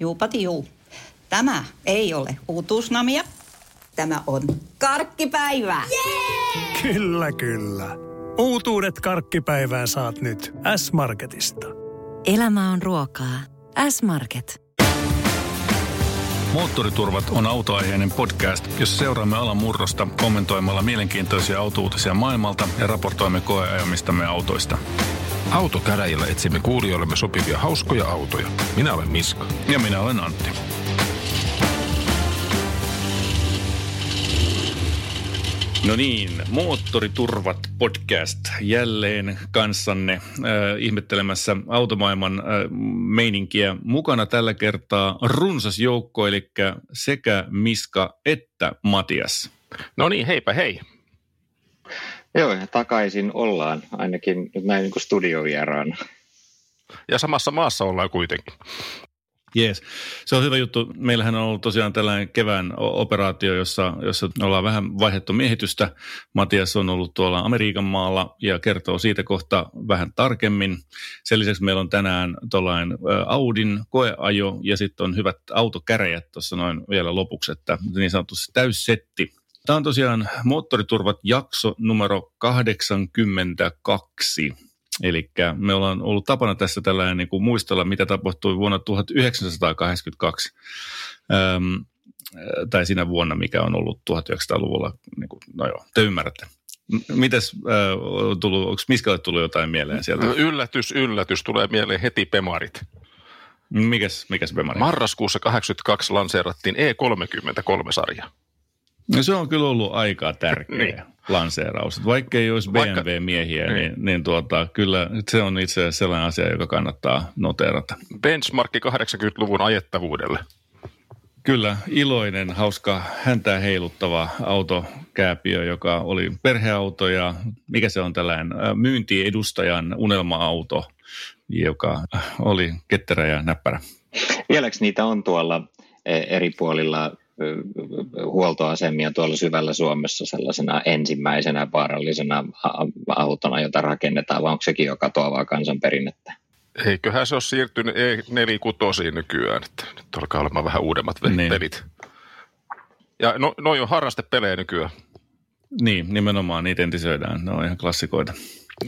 Juupati juu. Tämä ei ole uutuusnamia. Tämä on karkkipäivää. Jee! Kyllä, kyllä. Uutuudet karkkipäivää saat nyt S-Marketista. Elämä on ruokaa. S-Market. Moottoriturvat on autoaiheinen podcast, jossa seuraamme alan murrosta kommentoimalla mielenkiintoisia autouutisia maailmalta ja raportoimme koeajamistamme autoista. Autokäräjillä etsimme kuulijoillemme sopivia hauskoja autoja. Minä olen Miska. Ja minä olen Antti. No niin, Moottoriturvat podcast jälleen kanssanne ihmettelemässä automaailman meininkiä. Mukana tällä kertaa runsas joukko, eli sekä Miska että Matias. No niin, heipä hei. Joo, takaisin ollaan, ainakin nyt näin niin kuin studiovieraana. Ja samassa maassa ollaan kuitenkin. Jees. Se on hyvä juttu. Meillähän on ollut tosiaan tällainen kevään operaatio, jossa ollaan vähän vaihdettu miehitystä. Matias on ollut tuolla Amerikan maalla ja kertoo siitä kohta vähän tarkemmin. Sen lisäksi meillä on tänään tuollainen Audin koeajo ja sitten on hyvät autokäräjät tuossa noin vielä lopuksi, että niin sanotusti täyssetti. Tämä on tosiaan Moottoriturvat jakso numero 82. Eli me ollaan ollut tapana tässä tällainen niin kuin muistella, mitä tapahtui vuonna 1982, tai sinä vuonna, mikä on ollut 1900-luvulla, niin kuin, no joo, te ymmärrätte. Mitäs on tullut, onko Miskalle tullut jotain mieleen sieltä? Yllätys, tulee mieleen heti pemarit. Mikäs pemari? Marraskuussa 1982 lanseerattiin E33-sarja. No se on kyllä ollut aika tärkeä niin. Lanseeraus. Vaikka ei olisi BMW-miehiä, niin kyllä se on itse asiassa sellainen asia, joka kannattaa noteerata. Benchmarkki 80-luvun ajettavuudelle. Kyllä, iloinen, hauska, häntää heiluttava autokääpiö, joka oli perheauto ja mikä se on tällainen myyntiedustajan unelma-auto, joka oli ketterä ja näppärä. Vieläks niitä on tuolla eri puolilla huoltoasemia tuolla syvällä Suomessa sellaisena ensimmäisenä vaarallisena autona, jota rakennetaan, vai onko sekin jo katoavaa kansanperinnettä? Eiköhän se ole siirtynyt E46 nykyään, että nyt alkaa olemaan vähän uudemmat pelit. Ja noi on harrastepelejä nykyään. Niin, nimenomaan niitä entisöidään, ne on ihan klassikoita.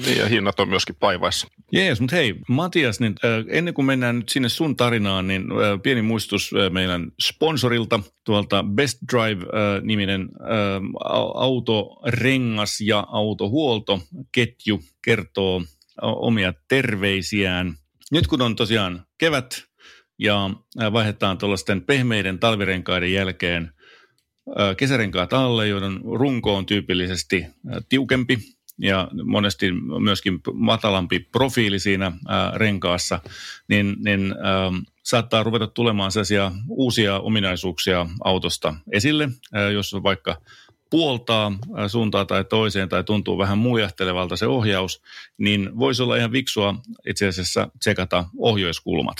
Niin, ja hinnat on myöskin paivaissa. Jees, mutta hei Matias, niin ennen kuin mennään nyt sinne sun tarinaan, niin pieni muistutus meidän sponsorilta tuolta Best Drive-niminen autorengas- ja autohuoltoketju kertoo omia terveisiään. Nyt kun on tosiaan kevät ja vaihdetaan tuollaisten pehmeiden talvirenkaiden jälkeen kesärenkaat alle, joiden runko on tyypillisesti tiukempi ja monesti myöskin matalampi profiili siinä renkaassa, niin saattaa ruveta tulemaan sellaisia uusia ominaisuuksia autosta esille, jos vaikka puoltaa suuntaan tai toiseen tai tuntuu vähän muijahtelevalta se ohjaus, niin voisi olla ihan viksua itse asiassa tsekata ohjauskulmat.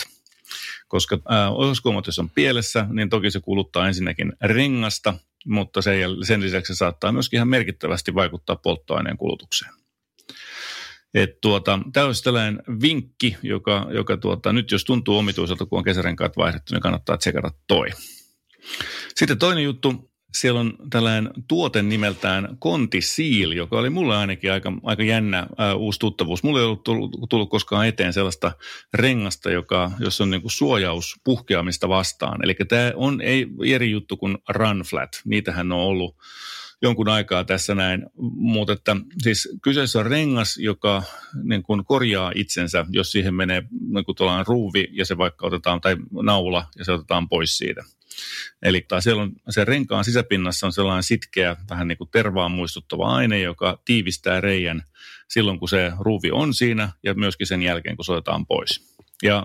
Koska ohjauskulmat, jos on pielessä, niin toki se kuluttaa ensinnäkin rengasta, mutta sen lisäksi se saattaa myöskin ihan merkittävästi vaikuttaa polttoaineen kulutukseen. Tämä olisi tällainen vinkki, joka nyt jos tuntuu omituiselta, kun on kesärenkaat vaihdettu, niin kannattaa tsekata toi. Sitten toinen juttu, siellä on tällainen tuote nimeltään ContiSeal, joka oli mulle ainakin aika jännä uusi tuttavuus. Mulle ei ollut tullut koskaan eteen sellaista rengasta, jossa on niin kuin suojaus puhkeamista vastaan. Eli tämä on eri juttu kuin Runflat. Niitähän on ollut jonkun aikaa tässä näin, mutta että siis kyseessä on rengas, joka niin kuin korjaa itsensä, jos siihen menee niin kuin tuollainen ruuvi ja se vaikka otetaan, tai naula ja se otetaan pois siitä. Eli siellä on se renkaan sisäpinnassa on sellainen sitkeä, vähän niin kuin tervaan muistuttava aine, joka tiivistää reijän silloin, kun se ruuvi on siinä ja myöskin sen jälkeen, kun se otetaan pois. Ja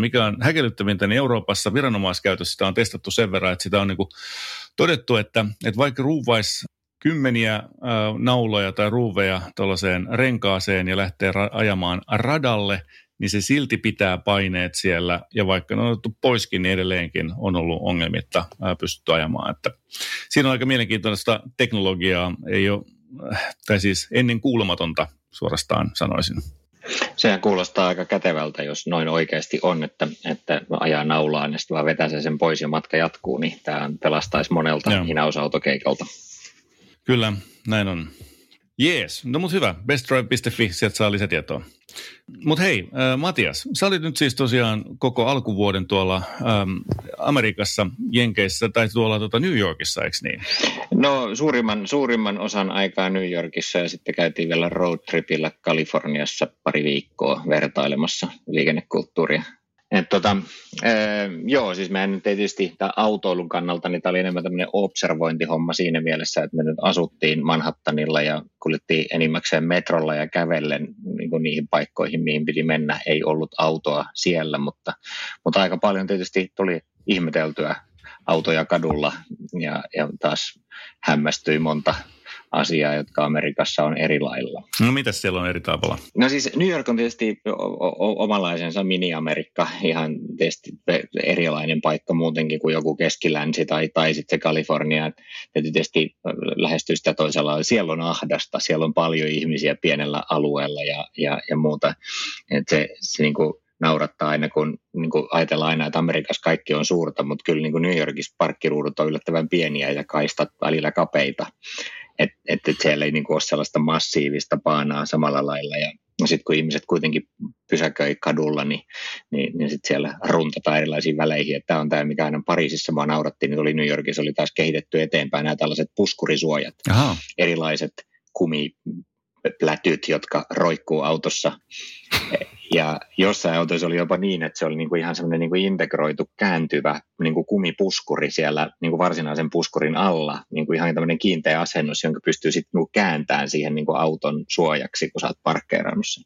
mikä on häkellyttävintä, niin Euroopassa viranomaiskäytössä sitä on testattu sen verran, että sitä on niin kuin todettu, että vaikka ruuvaisi kymmeniä nauloja tai ruuveja tuollaiseen renkaaseen ja lähtee ajamaan radalle, niin se silti pitää paineet siellä, ja vaikka ne on otettu poiskin, niin edelleenkin on ollut ongelmitta pystytty ajamaan. Että siinä on aika mielenkiintoista teknologiaa, ei ole, tai siis ennen kuulumatonta suorastaan sanoisin. Sehän kuulostaa aika kätevältä, jos noin oikeasti on, että ajaa naulaan ja sitten vaan vetää sen pois ja matka jatkuu, niin tämä pelastaisi monelta hinausautokeikältä. Kyllä, näin on. Jees, no mut hyvä, bestdrive.fi, sieltä saa lisätietoa. Mut hei, Matias, sä olit nyt siis tosiaan koko alkuvuoden tuolla Amerikassa, Jenkeissä tai tuolla New Yorkissa, eikö niin? No suurimman osan aikaa New Yorkissa ja sitten käytiin vielä roadtripillä Kaliforniassa pari viikkoa vertailemassa liikennekulttuuria. Joo, siis mehän nyt tietysti autoilun kannalta, niin tämä oli enemmän tämmöinen observointihomma siinä mielessä, että me nyt asuttiin Manhattanilla ja kuljettiin enimmäkseen metrolla ja kävellen niin kuin niihin paikkoihin, mihin piti mennä. Ei ollut autoa siellä, mutta aika paljon tietysti tuli ihmeteltyä autoja kadulla ja taas hämmästyi monta asiaa, jotka Amerikassa on eri lailla. No mitäs siellä on eri tavalla? No siis New York on tietysti omalaisensa mini-Amerikka, ihan tietysti erilainen paikka muutenkin kuin joku keskilänsi tai sitten Kalifornia. Tietysti lähestyy sitä toisella. Siellä on ahdasta, siellä on paljon ihmisiä pienellä alueella ja muuta. Et se niin kuin naurattaa aina, kun niin kuin ajatellaan aina, että Amerikassa kaikki on suurta, mutta kyllä niin kuin New Yorkissa parkkiruudut on yllättävän pieniä ja kaistat välillä kapeita. Että siellä ei niin kuin ole sellaista massiivista paanaa samalla lailla. Ja sitten kun ihmiset kuitenkin pysäköi kadulla, niin sitten siellä runtataan erilaisiin väleihin. Tämä on tämä, mikä aina Pariisissa mua naurattiin, niin oli New Yorkissa, oli taas kehitetty eteenpäin nämä tällaiset puskurisuojat, erilaiset kumiplätyt, jotka roikkuu autossa. Ja jossain autoissa oli jopa niin, että se oli niinku ihan semmoinen niinku integroitu, kääntyvä niinku kumipuskuri siellä niinku varsinaisen puskurin alla. Niinku ihan tämmöinen kiinteä asennus, jonka pystyy sitten niinku kääntämään siihen niinku auton suojaksi, kun sä oot parkkeerannut sen.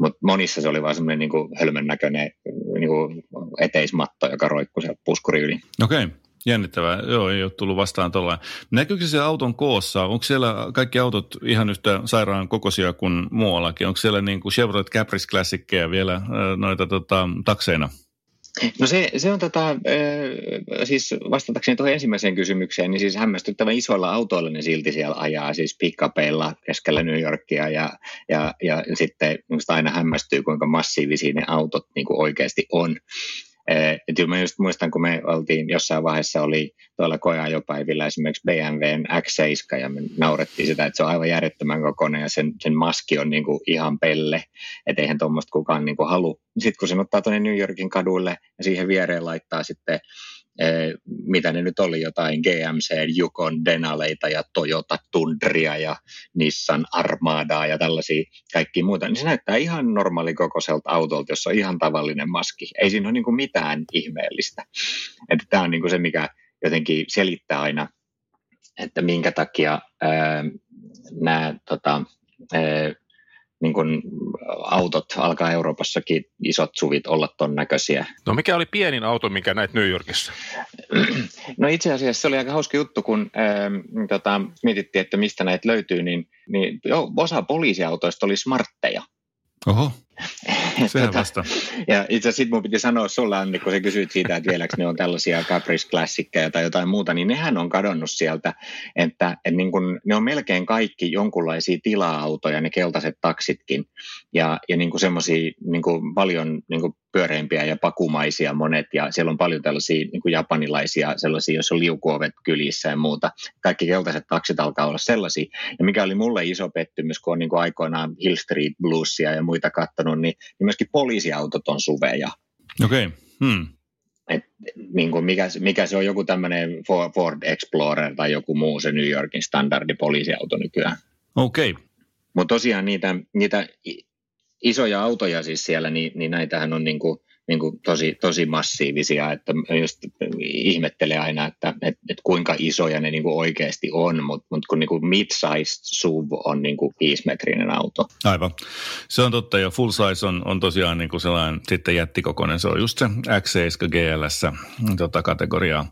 Mutta monissa se oli vaan semmoinen niinku hölmön näköinen niinku eteismatto, joka roikkuu siellä puskurin yli. Okei. Jännittävää. Joo, ei ole tullut vastaan tuollainen. Näkyykö se auton koossa? Onko siellä kaikki autot ihan yhtä sairaan kokoisia kuin muuallakin? Onko siellä niin kuin Chevrolet Caprice Classicia vielä noita takseina? No se on siis vastatakseni tuohon ensimmäiseen kysymykseen, niin siis hämmästyttävän isoilla autoilla ne silti siellä ajaa, siis pickupeilla keskellä New Yorkia ja sitten aina hämmästyy, kuinka massiivisia ne autot niin kuin oikeasti on. Että mä just muistan, kun me oltiin jossain vaiheessa, oli tuolla koeajopäivillä esimerkiksi BMWn X7, ja me naurettiin sitä, että se on aivan järjettömän kokoinen, ja sen maski on niinku ihan pelle, et eihän tuommoista kukaan niinku halu. Sitten kun sen ottaa tuonne New Yorkin kaduille, ja siihen viereen laittaa sitten, mitä ne nyt oli, jotain GMC Yukon Denaleita ja Toyota Tundria ja Nissan Armadaa ja tällaisia kaikkia muuta, niin se näyttää ihan normaalikokoiselta autolta, jossa on ihan tavallinen maski. Ei siinä ole niin kuin mitään ihmeellistä. Että tämä on niin kuin se, mikä jotenkin selittää aina, että minkä takia nämä niin kun autot alkaa Euroopassakin isot suvit olla ton näköisiä. No mikä oli pienin auto, mikä näit New Yorkissa? No itse asiassa se oli aika hauska juttu, kun mietittiin, että mistä näitä löytyy, niin osa poliisiautoista oli smartteja. Oho, sehän vasta. Ja itse asiassa sit mun piti sanoa sulle, Anni, kun sä kysyit siitä, että vieläks ne on tällaisia Caprice Classicia tai jotain muuta, niin nehän on kadonnut sieltä, että niin kun ne on melkein kaikki jonkunlaisia tila-autoja, ne keltaiset taksitkin, ja niin kun semmosia niin kun paljon niin kun pyöreimpiä ja pakumaisia monet, ja siellä on paljon tällaisia niin kun japanilaisia, sellaisia, joissa on liukuovet kylissä ja muuta. Kaikki keltaiset taksit alkaa olla sellaisia, ja mikä oli mulle iso pettymys, kun on niin kun aikoinaan Hill Street Bluesia ja muita kattonut, niin myöskin poliisiautot on suveja. Okei. Okay. Niin kuin mikä se on joku tämmöinen Ford Explorer tai joku muu se New Yorkin standardi poliisiauto nykyään. Okei. Okay. Mutta tosiaan niitä isoja autoja siis siellä, niin näitähän on niin kuin tosi massiivisia, että just ihmettelee aina, että kuinka isoja ne niin kuin oikeasti on, mutta kun niin kuin mid-size SUV on niin kuin 5-metrinen auto. Aivan. Se on totta, ja full size on tosiaan niin kuin sellainen sitten jättikokoinen, se on just se X7 GLS kategoriaa.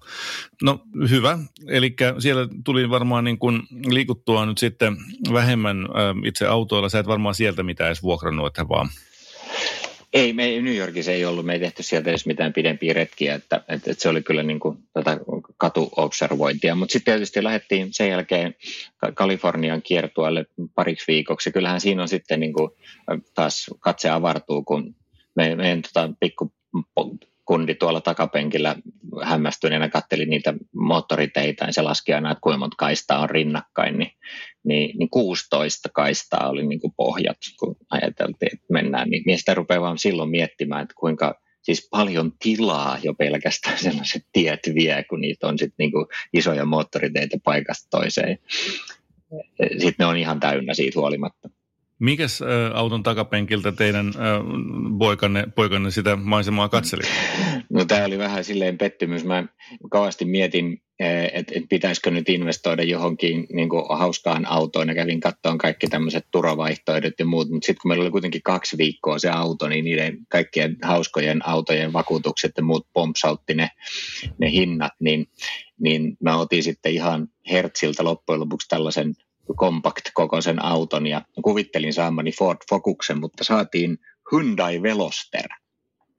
No hyvä, eli siellä tuli varmaan niin kuin liikuttua nyt sitten vähemmän itse autoilla, sä et varmaan sieltä mitään edes vuokrannut, että vaan. Ei, New Yorkissa ei ollut, me ei tehty sieltä edes mitään pidempiä retkiä, että se oli kyllä niin kuin katuobservointia. Mutta sitten tietysti lähdettiin sen jälkeen Kalifornian kiertueelle pariksi viikoksi. Kyllähän siinä on sitten niinku taas katse avartuu, kun meidän pikkukundi tuolla takapenkillä hämmästyneenä katseli niitä moottoriteitä, ja se laski aina, että kuinka monta kaistaa on rinnakkain, niin 16 kaistaa oli niinku pohjat, kun ajateltiin, että mennään. Niin miestä rupeaa vaan silloin miettimään, että kuinka siis paljon tilaa jo pelkästään sellaiset tiet vie, kun niitä on sitten niinku isoja moottoriteitä paikasta toiseen. Sitten ne on ihan täynnä siitä huolimatta. Mikäs auton takapenkiltä teidän poikanne sitä maisemaa katseli? No tämä oli vähän silleen pettymys. Mä kovasti mietin, että pitäisikö nyt investoida johonkin niin kuin hauskaan autoon. Ja kävin katsomaan kaikki tämmöiset turvavaihtoehdot ja muut. Mutta sitten kun meillä oli kuitenkin 2 viikkoa se auto, niin niiden kaikkien hauskojen autojen vakuutukset ja muut pompsautti ne hinnat. Niin mä otin sitten ihan Hertziltä loppujen lopuksi tällaisen kompakt-kokoisen auton ja kuvittelin saamani Ford Focuksen, mutta saatiin Hyundai Veloster.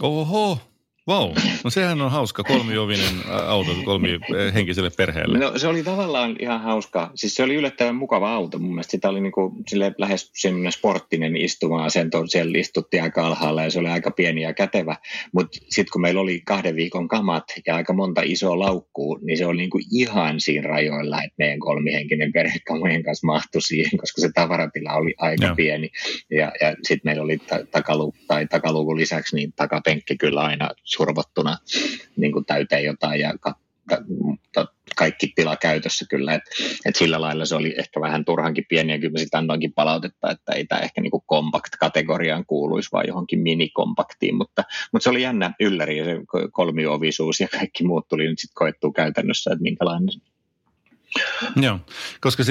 Oho, vau. Wow. No sehän on hauska kolmiovinen auto kolmihenkiselle perheelle. No se oli tavallaan ihan hauska. Siis se oli yllättävän mukava auto mun mielestä. Sitä oli niinku sille lähes semmoinen sporttinen istuma-asento. Siellä istuttiin aika alhaalla ja se oli aika pieni ja kätevä. Mutta sitten kun meillä oli 2 viikon kamat ja aika monta isoa laukkuu, niin se oli niinku ihan siinä rajoilla, että meidän kolmihenkinen perhekamojen kanssa mahtui siihen, koska se tavaratila oli aika pieni. Ja sitten meillä oli takaluukun lisäksi niin takapenkki kyllä aina survottuna niin kuin täyteen jotain ja kaikki tila käytössä kyllä, että sillä lailla se oli ehkä vähän turhankin pieni ja kyllä mä sitten annoinkin palautetta, että ei tämä ehkä niin kuin compact-kategoriaan kuuluisi vaan johonkin minikompaktiin, mutta se oli jännä ylläri ja se kolmiovisuus ja kaikki muut tuli nyt sitten koettua käytännössä, että minkälainen. Joo, koska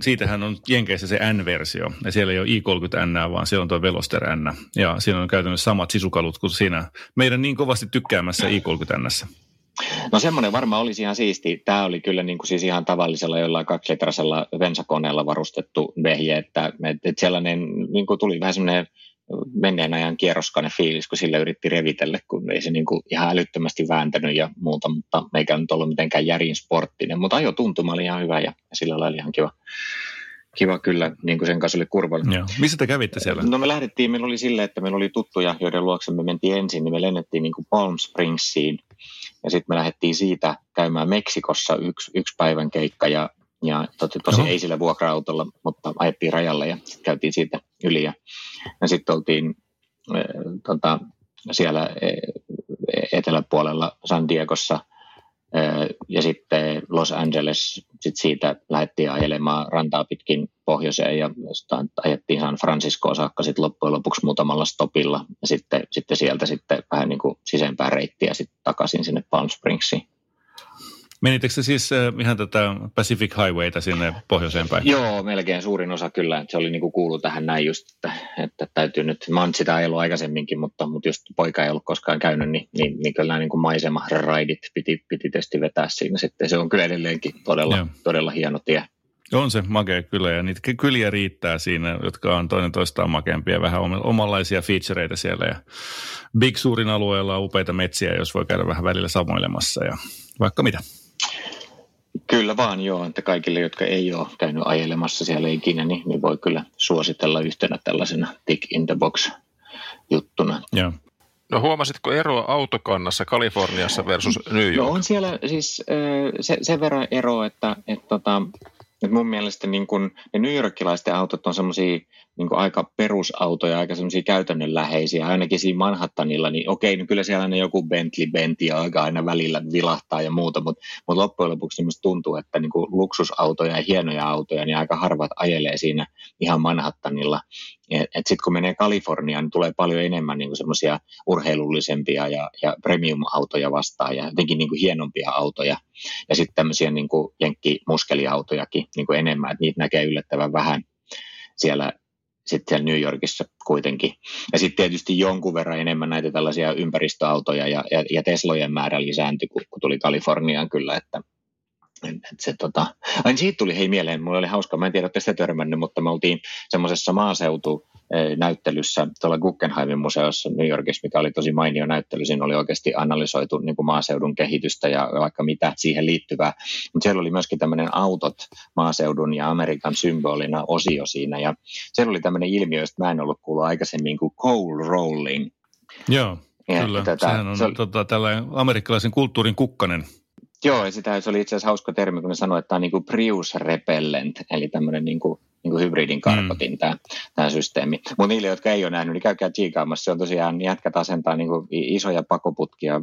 siitähän on Jenkeissä se N-versio, ja siellä ei ole i30N, vaan siellä on tuo Veloster N, ja siinä on käytännössä samat sisukalut kuin siinä meidän niin kovasti tykkäämässä i30N:ssä. No semmoinen varmaan olisi ihan siisti. Tämä oli kyllä niin kuin siis ihan tavallisella jollain 2-litrasella bensakoneella varustettu vehje, että sellainen niin kuin tuli vähän semmoinen menneen ajan kierroskainen fiilis, kun sillä yritti revitellä, kun ei se niin kuin ihan älyttömästi vääntänyt ja muuta, mutta meikä ei nyt ollut mitenkään järin sporttinen, mutta ajotuntuma oli ihan hyvä ja sillä lailla ihan kiva. Kiva kyllä, niin kuin sen kanssa oli kurvalla. Joo. Missä te kävitte siellä? No me lähdettiin, meillä oli silleen, että meillä oli tuttuja, joiden luokse me mentiin ensin, niin me lennettiin niin kuin Palm Springsiin ja sitten me lähdettiin siitä käymään Meksikossa yksi päivän keikka ja tosi ei sillä vuokra-autolla, mutta ajettiin rajalle ja sitten käytiin siitä yli. Ja sitten oltiin siellä eteläpuolella San Diegossa ja sitten Los Angeles, sit siitä lähdettiin ajelemaan rantaa pitkin pohjoiseen ja ajettiin San Franciscoon saakka sitten loppujen lopuksi muutamalla stopilla ja sitten sieltä sitten vähän niin kuin sisempään reittiä sitten takaisin sinne Palm Springsiin. Menittekö se siis ihan tätä Pacific Highwayta sinne pohjoiseen päin? Joo, melkein suurin osa kyllä. Se oli niin kuin kuulu tähän näin just, että täytyy nyt, mä oon sitä ajellut aikaisemminkin, mutta just poika ei ollut koskaan käynyt, niin kyllä nämä niin kuin maisemaraidit piti tietysti vetää siinä sitten. Se on kyllä edelleenkin todella hieno tie. On se makea kyllä, ja niitä kyliä riittää siinä, jotka on toinen toistaan makeampia, vähän omanlaisia featureita siellä. Ja Big Suurin alueella on upeita metsiä, jos voi käydä vähän välillä samoilemassa ja vaikka mitä. Kyllä vaan joo, että kaikille, jotka ei ole käynyt ajelemassa siellä ikinä, niin voi kyllä suositella yhtenä tällaisena tick in the box -juttuna. Joo. No huomasitko eroa autokannassa Kaliforniassa versus New York? No on siellä siis sen verran eroa, että mun mielestä niin kun ne nyyjorkkilaisten autot on semmoisia niin kun aika perusautoja, aika semmoisia käytännönläheisiä. Ainakin siinä Manhattanilla, niin okei, niin kyllä siellä on joku Bentley ja aina välillä vilahtaa ja muuta, mutta loppujen lopuksi minusta tuntuu, että niin kun luksusautoja ja hienoja autoja, niin aika harvat ajelee siinä ihan Manhattanilla. Että sitten kun menee Kaliforniaan, niin tulee paljon enemmän niin semmoisia urheilullisempia ja premium-autoja vastaan ja jotenkin niin kuin hienompia autoja. Ja sitten tämmöisiä niin kuin jenkkimuskeliautojakin niin kuin enemmän, että niitä näkee yllättävän vähän siellä New Yorkissa kuitenkin. Ja sitten tietysti jonkun verran enemmän näitä tällaisia ympäristöautoja ja Teslojen määrä lisääntyi, kun tuli Kaliforniaan kyllä, että Aina siitä tuli mieleen, mulla oli hauska, mä en tiedä, että sitä törmännyt, mutta me oltiin semmoisessa maaseutu näyttelyssä tuolla Guggenheimin museossa New Yorkissa, mikä oli tosi mainio näyttely. Siinä oli oikeasti analysoitu niin kuin maaseudun kehitystä ja vaikka mitä siihen liittyvää. Mutta siellä oli myöskin tämmöinen autot maaseudun ja Amerikan symbolina osio siinä. Ja siellä oli tämmöinen ilmiö, josta mä en ollut kuullut aikaisemmin kuin coal rolling. Joo, ja kyllä. Sehän on tällainen amerikkalaisen kulttuurin kukkanen. Joo, ja sitähän se oli itse asiassa hauska termi, kun ne sanoi, että tämä on niin kuin Prius repellent, eli tämmöinen niin kuin hybridin karkotin tämä systeemi. Mutta niille, jotka ei ole nähnyt, niin käykää tsiikaamassa. Se on tosiaan, jätkät asentaa niin kuin isoja pakoputkia,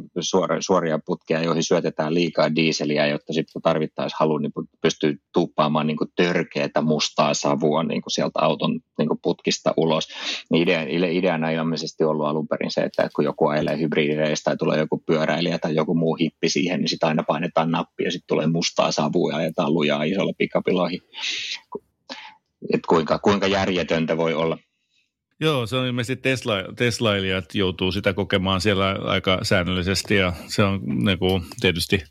suoria putkia, joihin syötetään liikaa diiseliä, jotta sitten kun tarvittaisiin halu, niin pystyy tuuppaamaan niin kuin törkeätä mustaa savua niin kuin sieltä auton niin kuin putkista ulos. Niin ideana ei ilmeisesti ollut alun perin se, että kun joku ajelee hybridireistä tai tulee joku pyöräilijä tai joku muu hippi siihen, niin sitten aina painetaan nappia ja sitten tulee mustaa savua ja ajetaan lujaa isolla pikapiloihin. Että kuinka järjetöntä voi olla. Joo, se on ilmeisesti Tesla-ilijat joutuu sitä kokemaan siellä aika säännöllisesti ja se on niin kuin, tietysti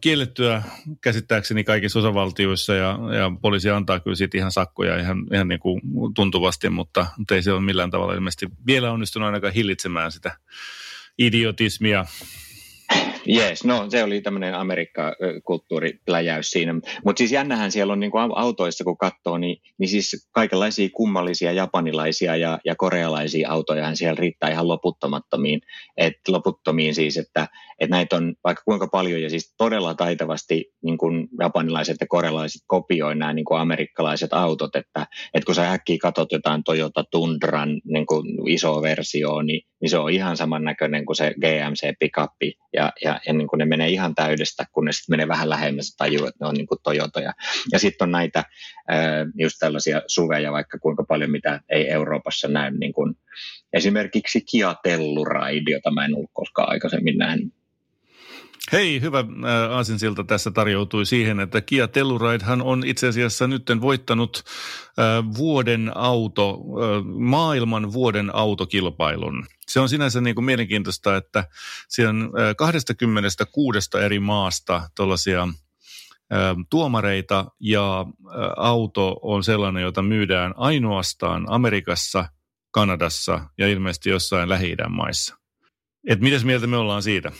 kiellettyä käsittääkseni kaikissa osavaltioissa ja poliisi antaa kyllä siitä ihan sakkoja ihan niin kuin tuntuvasti, mutta ei se ole millään tavalla ilmeisesti vielä onnistunut ainakaan hillitsemään sitä idiotismia. Jees, no se oli tämmöinen Amerikka-kulttuuripläjäys siinä, mutta siis jännähän siellä on niinku autoissa, kun katsoo, niin siis kaikenlaisia kummallisia japanilaisia ja korealaisia autojahan siellä riittää ihan loputtomiin siis, että näitä on vaikka kuinka paljon ja siis todella taitavasti niin kuin japanilaiset ja korealaiset kopioi nämä niin kuin amerikkalaiset autot, että kun sä äkkiä katot jotain Toyota Tundran niin kuin isoa versioa, niin se on ihan samannäköinen kuin se GMC-pikappi ja niin kuin ne menee ihan täydestä, kun ne sitten menee vähän lähemmäs tai tajuu, että ne on niin kuin Toyotoja. Ja sitten on näitä just tällaisia suveja, vaikka kuinka paljon mitä ei Euroopassa näy, niin kuin esimerkiksi Kia Telluride, jota mä en ollut koskaan aikaisemmin nähnyt. Hei, hyvä aasinsilta tässä tarjoutui siihen, että Kia Telluridehan on itse asiassa nytten voittanut vuoden auto, maailman vuoden autokilpailun. Se on sinänsä niin kuin mielenkiintoista, että siellä on 26 eri maasta tuollaisia tuomareita ja auto on sellainen, jota myydään ainoastaan Amerikassa, Kanadassa ja ilmeisesti jossain Lähi-idän maissa. Et mitäs mieltä me ollaan siitä?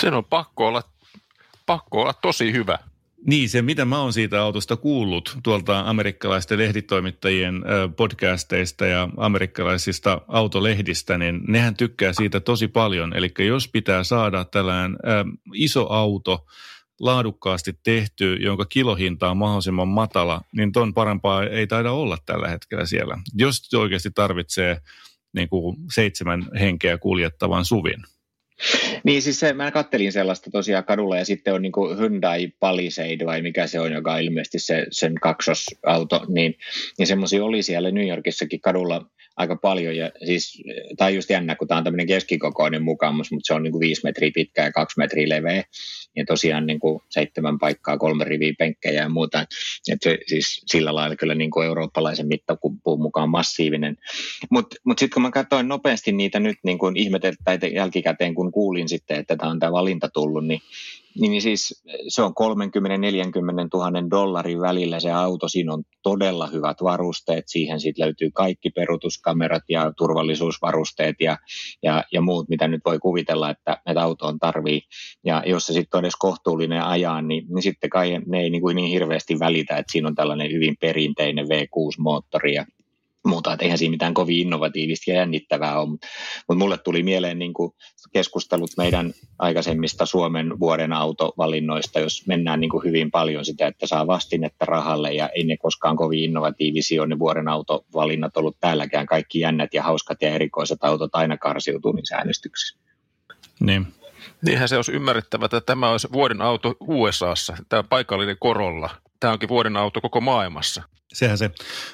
Sen on pakko olla tosi hyvä. Niin, se mitä mä oon siitä autosta kuullut tuolta amerikkalaisten lehditoimittajien podcasteista ja amerikkalaisista autolehdistä, niin nehän tykkää siitä tosi paljon. Eli jos pitää saada tällainen iso auto laadukkaasti tehty, jonka kilohinta on mahdollisimman matala, niin ton parempaa ei taida olla tällä hetkellä siellä. Jos oikeasti tarvitsee niin kuin 7 henkeä kuljettavan SUVin. Niin siis mä kattelin sellaista tosiaan kadulla ja sitten on niin kuin Hyundai Palisade vai mikä se on, joka on ilmeisesti sen kaksosauto, niin semmoisia oli siellä New Yorkissakin kadulla aika paljon ja siis, tai just jännä, kun tämä on tämmöinen keskikokoinen mukamus, mutta se on niin kuin 5 metriä pitkä ja 2 metriä leveä ja tosiaan niin kuin 7 paikkaa, 3 riviä penkkejä ja muuta, että siis sillä lailla kyllä niin kuin eurooppalaisen mittapuun mukaan massiivinen, mutta sitten kun mä katsoin nopeasti niitä nyt niin kuin ihmeteltäin jälkikäteen, kun kuulin sitten, että tämä on tämä valinta tullut, niin siis se on $30,000–40,000 välillä se auto, siinä on todella hyvät varusteet, siihen sitten löytyy kaikki peruutuskamerat ja turvallisuusvarusteet ja muut, mitä nyt voi kuvitella, että autoon tarvii. Ja jos se sitten on edes kohtuullinen ajaa, niin sitten kai ne ei niin hirveästi välitä, että siinä on tällainen hyvin perinteinen V6-moottori ja muuta, että eihän siinä mitään kovin innovatiivista ja jännittävää ole, mutta mulle tuli mieleen niin kuin keskustelut meidän aikaisemmista Suomen vuoden autovalinnoista, jos mennään niin kuin hyvin paljon sitä, että saa vastinetta rahalle ja ei ne koskaan kovin innovatiivisia ole ne vuoden autovalinnat ollut täälläkään, kaikki jännät ja hauskat ja erikoiset autot aina karsiutuu niissä äänestyksissä. Niin. Niinhän se olisi ymmärrettävä, että tämä olisi vuoden auto USAssa, tämä paikallinen Corolla. Tämä onkin vuoden auto koko maailmassa. Sehän se.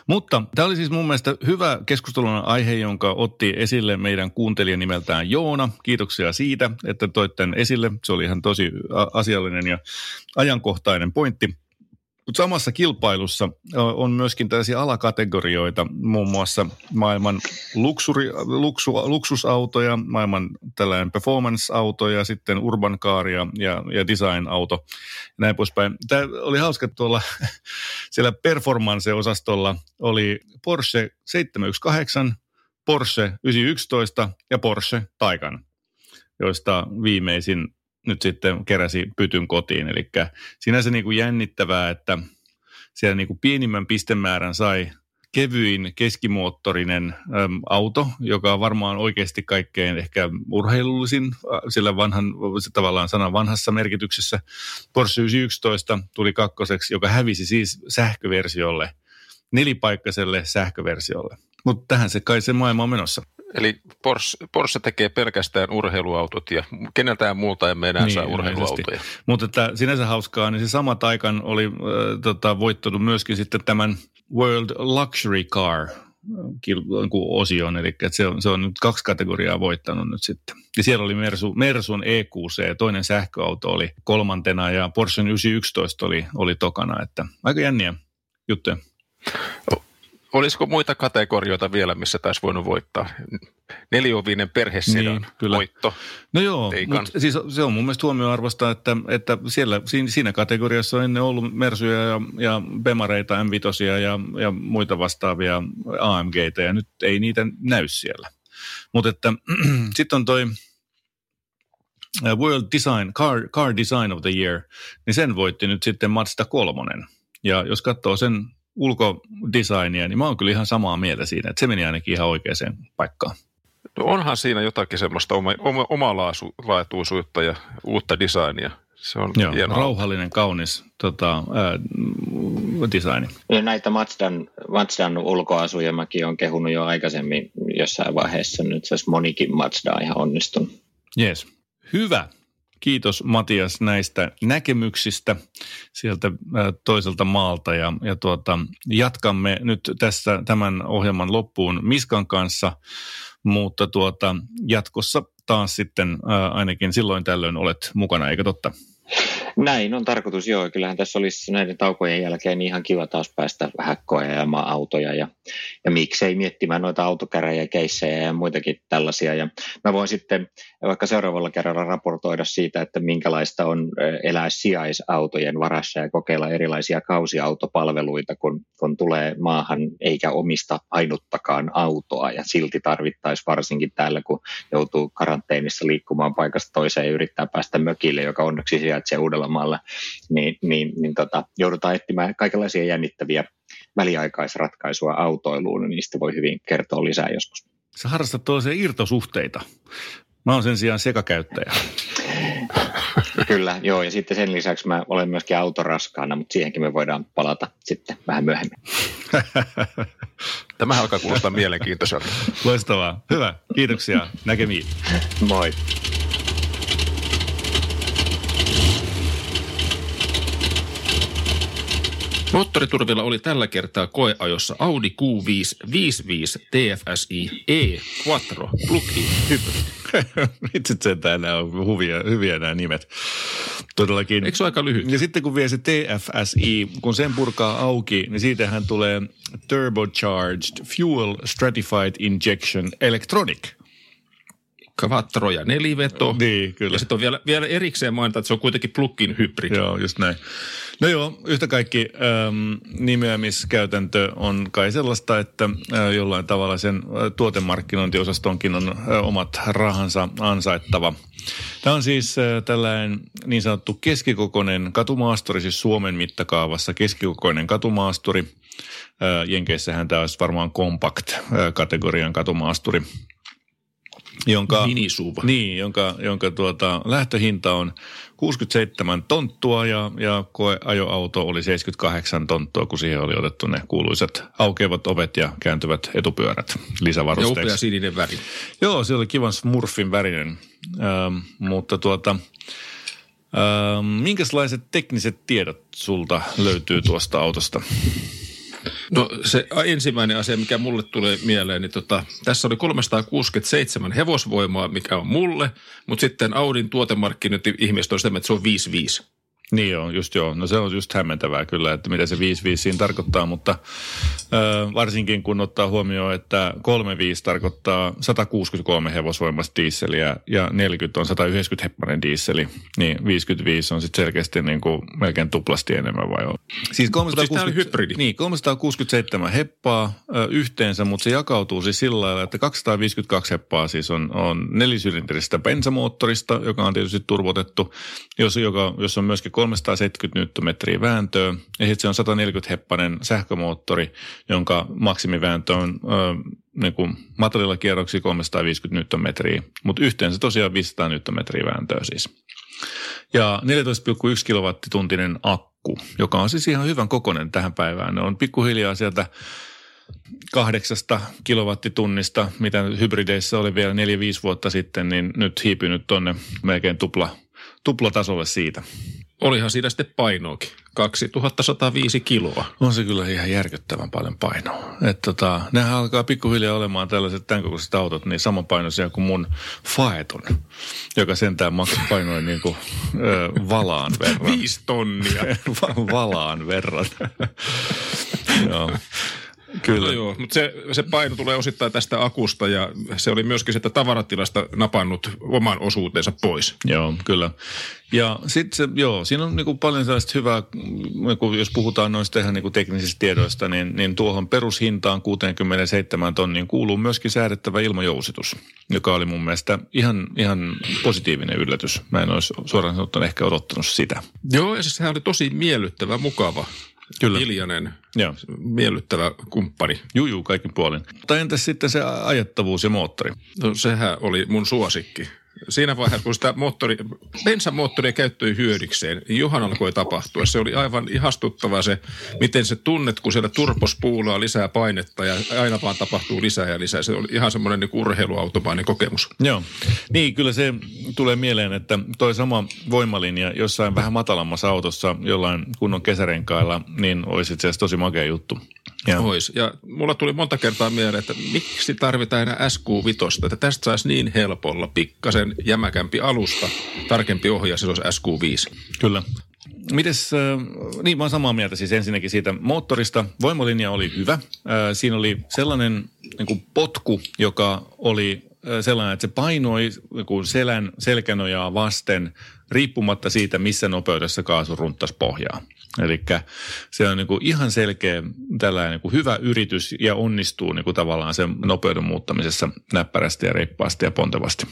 Mutta tämä oli siis mun mielestä hyvä keskustelun aihe, jonka otti esille meidän kuuntelija nimeltään Joona. Kiitoksia siitä, että toit tämän esille. Se oli ihan tosi asiallinen ja ajankohtainen pointti. Mutta samassa kilpailussa on myöskin tällaisia alakategorioita, muun muassa maailman luksusautoja, maailman tällainen performance-auto ja sitten urban car ja design-auto ja näin poispäin. Tämä oli hauska tuolla siellä performance-osastolla oli Porsche 718, Porsche 911 ja Porsche Taycan, joista viimeisin nyt sitten keräsi pytyn kotiin. Eli sinänsä niin kuin jännittävää, että siellä niin kuin pienimmän pistemäärän sai kevyin keskimoottorinen auto, joka on varmaan oikeasti kaikkein ehkä urheilullisin, sillä vanhan, tavallaan sanan vanhassa merkityksessä. Porsche 911 tuli kakkoseksi, joka hävisi siis sähköversiolle, nelipaikkaiselle sähköversiolle. Mutta tähän se kai se maailma on menossa. Eli Porsche tekee pelkästään urheiluautot ja keneltään muuta emme enää saa urheiluautoja. Mutta että sinänsä hauskaa, niin se sama Taycan oli voittanut myöskin sitten tämän World Luxury Car osion, eli että se on nyt kaksi kategoriaa voittanut nyt sitten. Ja siellä oli Mersun EQC, toinen sähköauto oli kolmantena ja Porsche 911 oli tokana, että aika jänniä juttuja. Olisiko muita kategorioita vielä, missä taisi voinut voittaa? Neliovinen perhesedan voitto. No joo, mutta siis se on mun mielestä huomioarvosta, että siellä, siinä kategoriassa on ennen ollut Mersuja ja Bemareita, M5 ja muita vastaavia AMG:tä ja nyt ei niitä näy siellä. Mutta että sitten on toi World Design, Car Design of the Year, niin sen voitti nyt sitten Mazda 3. Ja jos katsoo sen ulkodesignia, niin mä oon kyllä ihan samaa mieltä siinä, että se meni ainakin ihan oikeaan paikkaan. No onhan siinä jotakin semmoista omalaatuisuutta ja uutta designia. Se on rauhallinen, kaunis designi. Ja näitä Mazdan ulkoasuja mäkin on kehunut jo aikaisemmin jossain vaiheessa. Nyt se olisi monikin Mazda ihan onnistunut. Jees. Hyvä. Kiitos Matias näistä näkemyksistä sieltä toiselta maalta ja jatkamme nyt tässä tämän ohjelman loppuun Miskan kanssa, mutta jatkossa taas sitten ainakin silloin tällöin olet mukana, eikö totta? Näin on tarkoitus, joo. Kyllähän tässä olisi näiden taukojen jälkeen ihan kiva taas päästä vähän koeajamaan autoja ja miksei miettimään noita autokäräjiä, keissejä ja muitakin tällaisia. Ja mä voin sitten vaikka seuraavalla kerralla raportoida siitä, että minkälaista on elää sijaisautojen varassa ja kokeilla erilaisia kausiautopalveluita, kun tulee maahan eikä omista ainuttakaan autoa ja silti tarvittaisiin varsinkin täällä, kun joutuu karanteenissa liikkumaan paikasta toiseen ja yrittää päästä mökille, joka onneksi sijaitsee Uudellamaalla, niin joudutaan etsimään kaikenlaisia jännittäviä väliaikaisratkaisua autoiluun, niin niistä voi hyvin kertoa lisää joskus. Sä harrastat tuollaisia irtosuhteita. Mä oon sen sijaan sekakäyttäjä. Kyllä, joo, ja sitten sen lisäksi mä olen myöskin autoraskaana, mutta siihenkin me voidaan palata sitten vähän myöhemmin. Tämähän alkaa kuulostaa mielenkiintoiselta. Loistavaa. Hyvä. Kiitoksia. Näkemiin. Moi. Moottoriturvilla oli tällä kertaa koeajossa Audi Q5 55 TFSI e quattro plug-in hybrid. Itse sentään nämä on hyviä nämä nimet. Todellakin. Eikö se aika lyhyt? Ja sitten kun vie se TFSI, kun sen purkaa auki, niin siitähän tulee Turbocharged Fuel Stratified Injection Electronic. Quattro ja neliveto. Niin, kyllä. Ja sitten on vielä erikseen mainita, että se on kuitenkin plug-in hybrid. Joo, just näin. No joo, yhtä kaikki nimeämiskäytäntö on kai sellaista, että jollain tavalla sen tuotemarkkinointiosastonkin on omat rahansa ansaittava. Tämä on siis tällainen niin sanottu keskikokoinen katumaasturi, siis Suomen mittakaavassa keskikokoinen katumaasturi. Jenkeissähän tämä olisi varmaan compact-kategorian katumaasturi. jonka lähtöhinta on 67 tonttua ja koeajoauto oli 78 tonttua, kun siihen oli otettu ne kuuluisat aukeavat ovet ja kääntyvät etupyörät lisävarusteeksi. Ja upea sininen väri. Joo, se oli kivan smurfin värinen, mutta minkälaiset tekniset tiedot sulta löytyy tuosta autosta? No se ensimmäinen asia, mikä mulle tulee mieleen, niin tässä oli 367 hevosvoimaa, mikä on mulle, mutta sitten Audin tuotemarkkinointi-ihmiset on sitä, että se on 55. Niin on, just joo. No se on just hämmentävää kyllä, että mitä se 5.5 siinä tarkoittaa, mutta varsinkin kun ottaa huomioon, että 3.5 tarkoittaa 163 hevosvoimasta dieseliä ja 40 on 190 heppainen dieseli, niin 55 on sitten selkeästi niin kuin melkein tuplasti enemmän vai on? Siis 367 heppaa yhteensä, mutta se jakautuu siis sillä lailla, että 252 heppaa siis on nelisylinteristä bensamoottorista, joka on tietysti turvotettu, jos on myöskin 370 newtonmetriä vääntöä, ja sitten se on 140 heppainen sähkömoottori, jonka maksimivääntö on niin matalilla kierroksilla 350 newtonmetriä, mutta yhteensä tosiaan 500 newtonmetriä vääntöä siis. Ja 14,1 kilowattituntinen akku, joka on siis ihan hyvän kokoinen tähän päivään. Ne on pikkuhiljaa sieltä 8 kilowattitunnista, mitä hybrideissä oli vielä 4-5 vuotta sitten, niin nyt hiipinyt tonne melkein tuplatasolle siitä. Olihan siitä sitten painoakin. 2105 kiloa. On se kyllä ihan järkyttävän paljon painoa. Nehän alkaa pikkuhiljaa olemaan tällaiset tämän kokoiset autot niin samanpainoisia kuin mun Faeton, joka sentään maksaa painoa niin kuin valaan verran. 5 tonnia. Valaan verran. Joo. Kyllä. No joo, mutta se paino tulee osittain tästä akusta ja se oli myöskin sitä tavaratilasta napannut oman osuutensa pois. Joo, kyllä. Ja sitten siinä on niinku paljon sellaista hyvää, niinku jos puhutaan noista ihan niinku teknisistä tiedoista, niin tuohon perushintaan 67 tonniin kuuluu myöskin säädettävä ilmajousitus, joka oli mun mielestä ihan positiivinen yllätys. Mä en olisi suoraan sanottuna ehkä odottanut sitä. Joo, ja sehän oli tosi miellyttävä, mukava. Kyllä. Hiljainen, joo. Miellyttävä kumppani. Juu, kaikin puolin. Mutta entäs sitten se ajettavuus ja moottori? No sehän oli mun suosikki. Siinä vaiheessa, kun sitä bensamoottoria käyttyi hyödykseen, johan alkoi tapahtua. Se oli aivan ihastuttava se, miten se tunnet, kun siellä turpospuulaa lisää painetta ja aina vaan tapahtuu lisää ja lisää. Se oli ihan semmoinen niin urheiluautomainen kokemus. Joo, niin kyllä se tulee mieleen, että toi sama voimalinja jossain vähän matalammassa autossa jollain kunnon kesärenkailla, niin olisi itse asiassa tosi makea juttu. Ois. Ja mulla tuli monta kertaa mieleen, että miksi tarvitaan enää SQ5, että tästä saisi niin helpolla pikkasen jämäkämpi alusta, tarkempi ohjaus, se olisi SQ5. Kyllä. Mites, niin mä oon samaa mieltä siis ensinnäkin siitä moottorista. Voimalinja oli hyvä. Siinä oli sellainen niin kuin potku, joka oli sellainen, että se painoi niin selkänojaa vasten riippumatta siitä, missä nopeudessa kaasu runttasi pohjaa. Eli se on niinku ihan selkeä tällainen niinku hyvä yritys ja onnistuu niinku tavallaan sen nopeuden muuttamisessa näppärästi ja reippaasti ja pontevasti.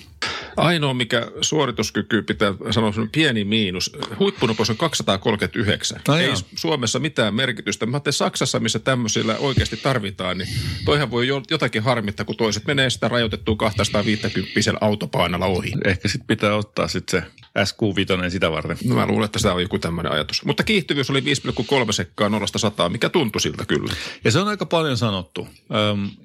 Ainoa, mikä suorituskyky pitää sanoa, on pieni miinus. Huippunopeus on 239. Ai ei joo. Suomessa mitään merkitystä. Mä ajattelin Saksassa, missä tämmöisillä oikeasti tarvitaan, niin toihan voi jotakin harmittaa, kun toiset menee sitä rajoitettua 250 autopaanalla ohi. Ehkä sitten pitää ottaa sitten se SQ5 sitä varten. No mä luulen, että se on joku tämmöinen ajatus. Mutta kiihtyvyys oli 5,3 sekkaa 0-100, mikä tuntui siltä kyllä. Ja se on aika paljon sanottu.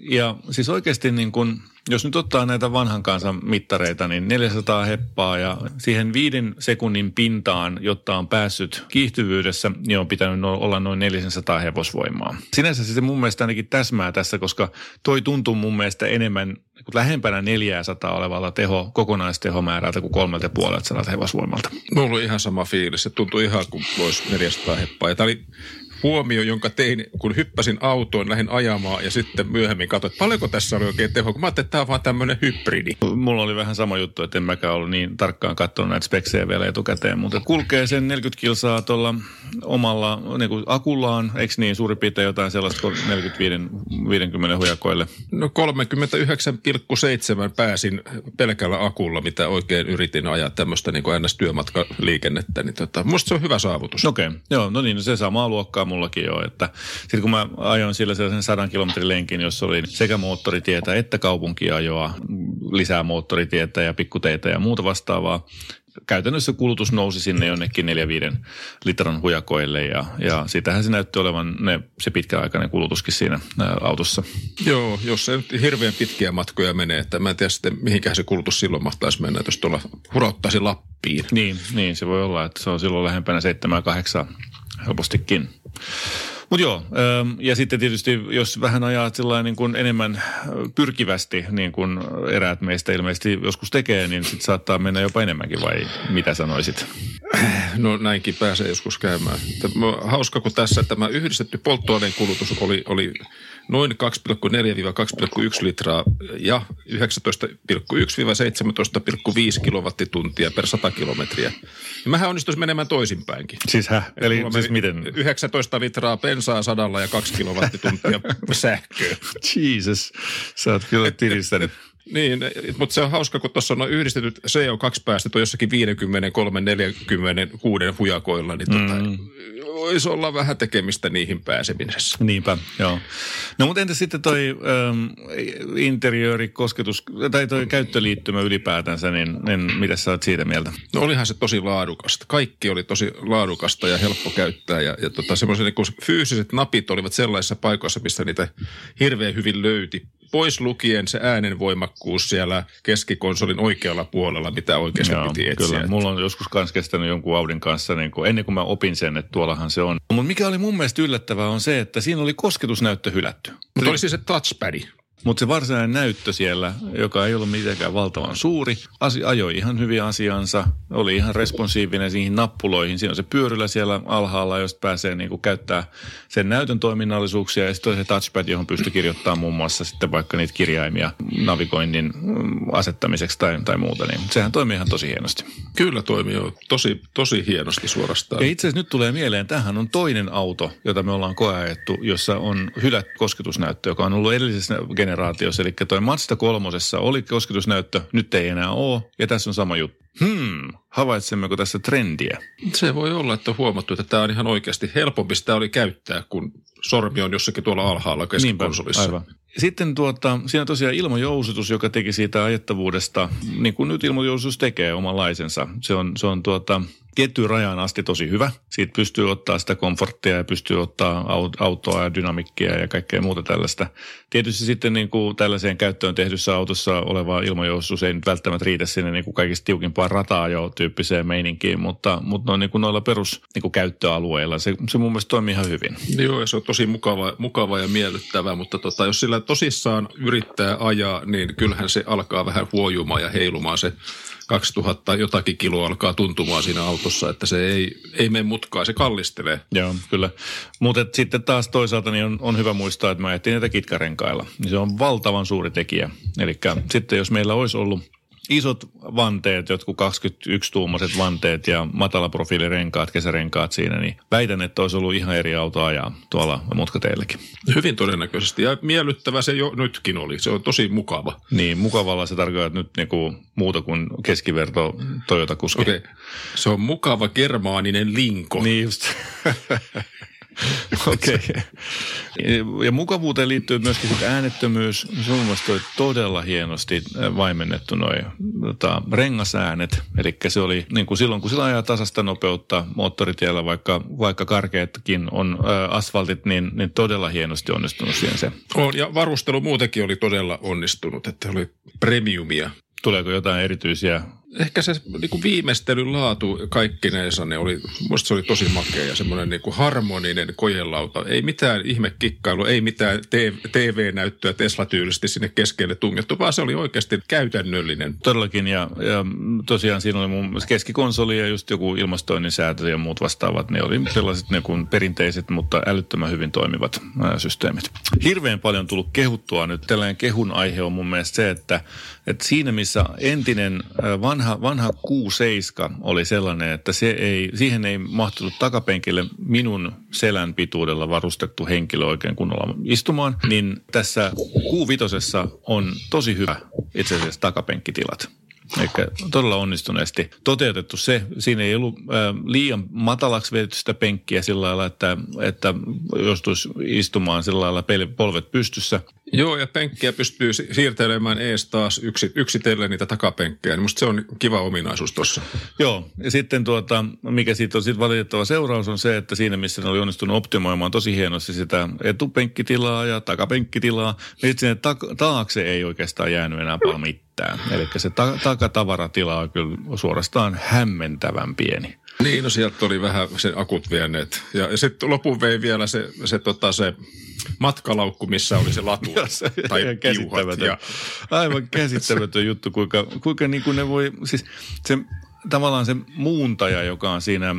Ja siis oikeasti niin kun, jos nyt ottaa näitä vanhan kansan mittareita, niin 400 heppaa ja siihen 5 sekunnin pintaan, jotta on päässyt kiihtyvyydessä, niin on pitänyt olla noin 400 hevosvoimaa. Sinänsä se mun mielestä ainakin täsmää tässä, koska toi tuntuu mun mielestä enemmän lähempänä 400 olevalla kokonaistehomäärältä kuin 350 hevosvoimalta. Mulla oli ihan sama fiilis. Se tuntui ihan kuin olisi 400 heppaa. Ja tämä oli huomio, jonka tein, kun hyppäsin autoon, lähdin ajamaan ja sitten myöhemmin katsoin, että paljonko tässä oli oikein tehoa, kun mä ajattelin, että tämä on vaan tämmöinen hybridi. Mulla oli vähän sama juttu, että en mäkään ollut niin tarkkaan katsonut näitä speksejä vielä etukäteen, mutta kulkee sen 40 kilsaa tuolla omalla niin kuin akullaan, eikö niin suurin piirtein jotain sellaista 45-50 hujakoille? No 39,7 pääsin pelkällä akulla, mitä oikein yritin ajaa tämmöistä niin kuin NS-työmatkaliikennettä, niin musta se on hyvä saavutus. Okei, joo, no niin, se samaa luokkaa mullakin jo, että sitten kun mä ajoin sillä sellaisen 100 kilometrin lenkin, jossa oli sekä moottoritietä että kaupunkiajoa, lisää moottoritietä ja pikkuteitä ja muuta vastaavaa, käytännössä kulutus nousi sinne jonnekin 4-5 litran hujakoille ja siitähän se näytti olevan se pitkäaikainen kulutuskin siinä autossa. Joo, jos se nyt hirveän pitkiä matkoja menee, että mä en tiedä sitten mihinkään se kulutus silloin mahtaisi mennä, jos tuolla hurauttaisi Lappiin. Niin, se voi olla, että se on silloin lähempänä 7-8 helpostikin. Mutta joo, ja sitten tietysti jos vähän ajaa niin kuin enemmän pyrkivästi, niin kuin eräät meistä ilmeisesti joskus tekee, niin sitten saattaa mennä jopa enemmänkin, vai mitä sanoisit? No näinkin pääsee joskus käymään. Hauska kun tässä tämä yhdistetty polttoaineen kulutus oli noin 2,4-2,1 litraa ja 19,1-17,5 kilowattituntia per 100 kilometriä. Ja mähän onnistuisi menemään toisinpäinkin. Siis häh? Eli siis miten? 19 litraa bensaa 100 ja 2 kilowattituntia sähköä. Jesus, sä oot kyllä tiristänyt. Niin, mutta se on hauska, kun tuossa on noin yhdistetyt CO2-päästöt on jossakin 53-46 hujakoilla, niin voisi olla vähän tekemistä niihin pääsemisessä. Niinpä, joo. No mutta entä sitten toi interiööri, kosketus, tai toi käyttöliittymä ylipäätänsä, niin mitä sä oot siitä mieltä? No olihan se tosi laadukasta. Kaikki oli tosi laadukasta ja helppo käyttää ja semmoiset niin kun fyysiset napit olivat sellaisissa paikoissa, missä niitä hirveän hyvin löyti. Pois lukien se äänenvoimakkuus siellä keskikonsolin oikealla puolella, mitä oikeasti piti etsiä. Kyllä, mulla on joskus kans kestänyt jonkun Audin kanssa, niin kun, ennen kuin mä opin sen, että tuollahan se on. Mutta mikä oli mun mielestä yllättävää on se, että siinä oli kosketusnäyttö hylätty. Mutta oli siis se touchpad. Mutta se varsinainen näyttö siellä, joka ei ollut mitenkään valtavan suuri, ajoi ihan hyvin asiansa, oli ihan responsiivinen siihen nappuloihin. Siinä on se pyörylä siellä alhaalla, josta pääsee niinku käyttää sen näytön toiminnallisuuksia. Ja sitten on se touchpad, johon pystyy kirjoittamaan muun muassa sitten vaikka niitä kirjaimia navigoinnin asettamiseksi tai muuta. Niin. Sehän toimii ihan tosi hienosti. Kyllä toimii jo. Tosi hienosti suorastaan. Ja itse asiassa nyt tulee mieleen, tämähän on toinen auto, jota me ollaan koeajettu, jossa on hylätty kosketusnäyttö, joka on ollut edellisessä generaatiossa. Eli toi Mazda 3 oli kosketusnäyttö, nyt ei enää ole, ja tässä on sama juttu. Havaitsemmeko tässä trendiä? Se voi olla, että on huomattu, että tämä on ihan oikeasti helpompi sitä oli käyttää, kun sormi on jossakin tuolla alhaalla keskikonsolissa. Niinpä, aivan. Sitten siinä on tosiaan ilmajousutus, joka teki siitä ajettavuudesta, niin kuin nyt ilmajousutus tekee omanlaisensa. Se on tiettyyn rajaan asti tosi hyvä. Siitä pystyy ottaa sitä komforttia ja pystyy ottaa autoa ja dynamiikkia ja kaikkea muuta tällaista. Tietysti sitten niin kuin tällaiseen käyttöön tehdyssä autossa oleva ilmajousutus ei nyt välttämättä riitä sinne niin kuin kaikista tiukimpaan rataa jo tyyppiseen meininkiin, mutta no, niin kuin noilla perus niin kuin käyttöalueilla se mun mielestä toimii ihan hyvin. Joo, se on tosi mukava ja miellyttävä, mutta jos sillä tosissaan yrittää ajaa, niin kyllähän se alkaa vähän huojumaan ja heilumaan se 2000 jotakin kiloa alkaa tuntumaan siinä autossa, että se ei mene mutkaan, se kallistelee. Joo, kyllä. Mutta sitten taas toisaalta niin on hyvä muistaa, että mä ajettiin näitä kitkarenkailla. Niin se on valtavan suuri tekijä. Eli sitten jos meillä olisi ollut isot vanteet, jotkut 21-tuumaiset vanteet ja matalaprofiilirenkaat, kesärenkaat siinä, niin väitän, että olisi ollut ihan eri auto ajaa tuolla mutkateilläkin. Hyvin todennäköisesti ja miellyttävä se jo nytkin oli. Se on tosi mukava. Niin, mukavalla se tarkoittaa nyt niinku muuta kuin keskiverto Toyota-kuski. Okei, se on mukava germaaninen linko. Niin just. Okei. Okay. Ja mukavuuteen liittyy myöskin äänettömyys. Se on mielestäni toi todella hienosti vaimennettu noi rengasäänet. Eli se oli niin kuin silloin, kun sillä ajaa tasasta nopeutta moottoritiellä, vaikka karkeatkin on asfaltit, niin todella hienosti onnistunut siihen se. On, ja varustelu muutenkin oli todella onnistunut, että oli premiumia. Tuleeko jotain erityisiä? Ehkä se niin viimeistelyn laatu kaikkinensa, musta se oli tosi makea ja semmoinen niin harmoninen kojelauta. Ei mitään ihmekikkailuja, ei mitään TV-näyttöä Tesla-tyylisesti sinne keskelle tungettu, vaan se oli oikeasti käytännöllinen. Todellakin ja tosiaan siinä oli mun keskikonsoli ja just joku ilmastoinnin säätö ja muut vastaavat. Ne oli sellaiset niin kuin perinteiset, mutta älyttömän hyvin toimivat systeemit. Hirveän paljon tullut kehuttua nyt. Tällainen kehun aihe on mun mielestä se, että siinä missä entinen vanha Q7 oli sellainen, että siihen ei mahtunut takapenkille minun selän pituudella varustettu henkilö oikein kunnolla istumaan, niin tässä Q5 on tosi hyvä itse asiassa takapenkkitilat. Eli todella onnistuneesti toteutettu se. Siinä ei ollut liian matalaksi vedetty sitä penkkiä sillä lailla, että joutuisi istumaan sillä lailla polvet pystyssä. Joo, ja penkkiä pystyy siirtelemään ees taas yksitellen niitä takapenkkejä. Niin musta se on kiva ominaisuus tuossa. Joo, ja sitten mikä siitä on sitten valitettava seuraus on se, että siinä missä ne oli onnistunut optimoimaan tosi hienosti sitä etupenkkitilaa ja takapenkkitilaa, niin sinne taakse ei oikeastaan jäänyt enää paljon mitään. Eli se takatavaratila on kyllä suorastaan hämmentävän pieni. Niin, no sieltä oli vähän sen akut vieneet. Ja sitten lopun vei vielä se matkalaukku, missä oli se latu tai piuhat. Aivan käsittämätön juttu, kuinka niin kuin ne voi... Siis se tavallaan se muuntaja, joka on siinä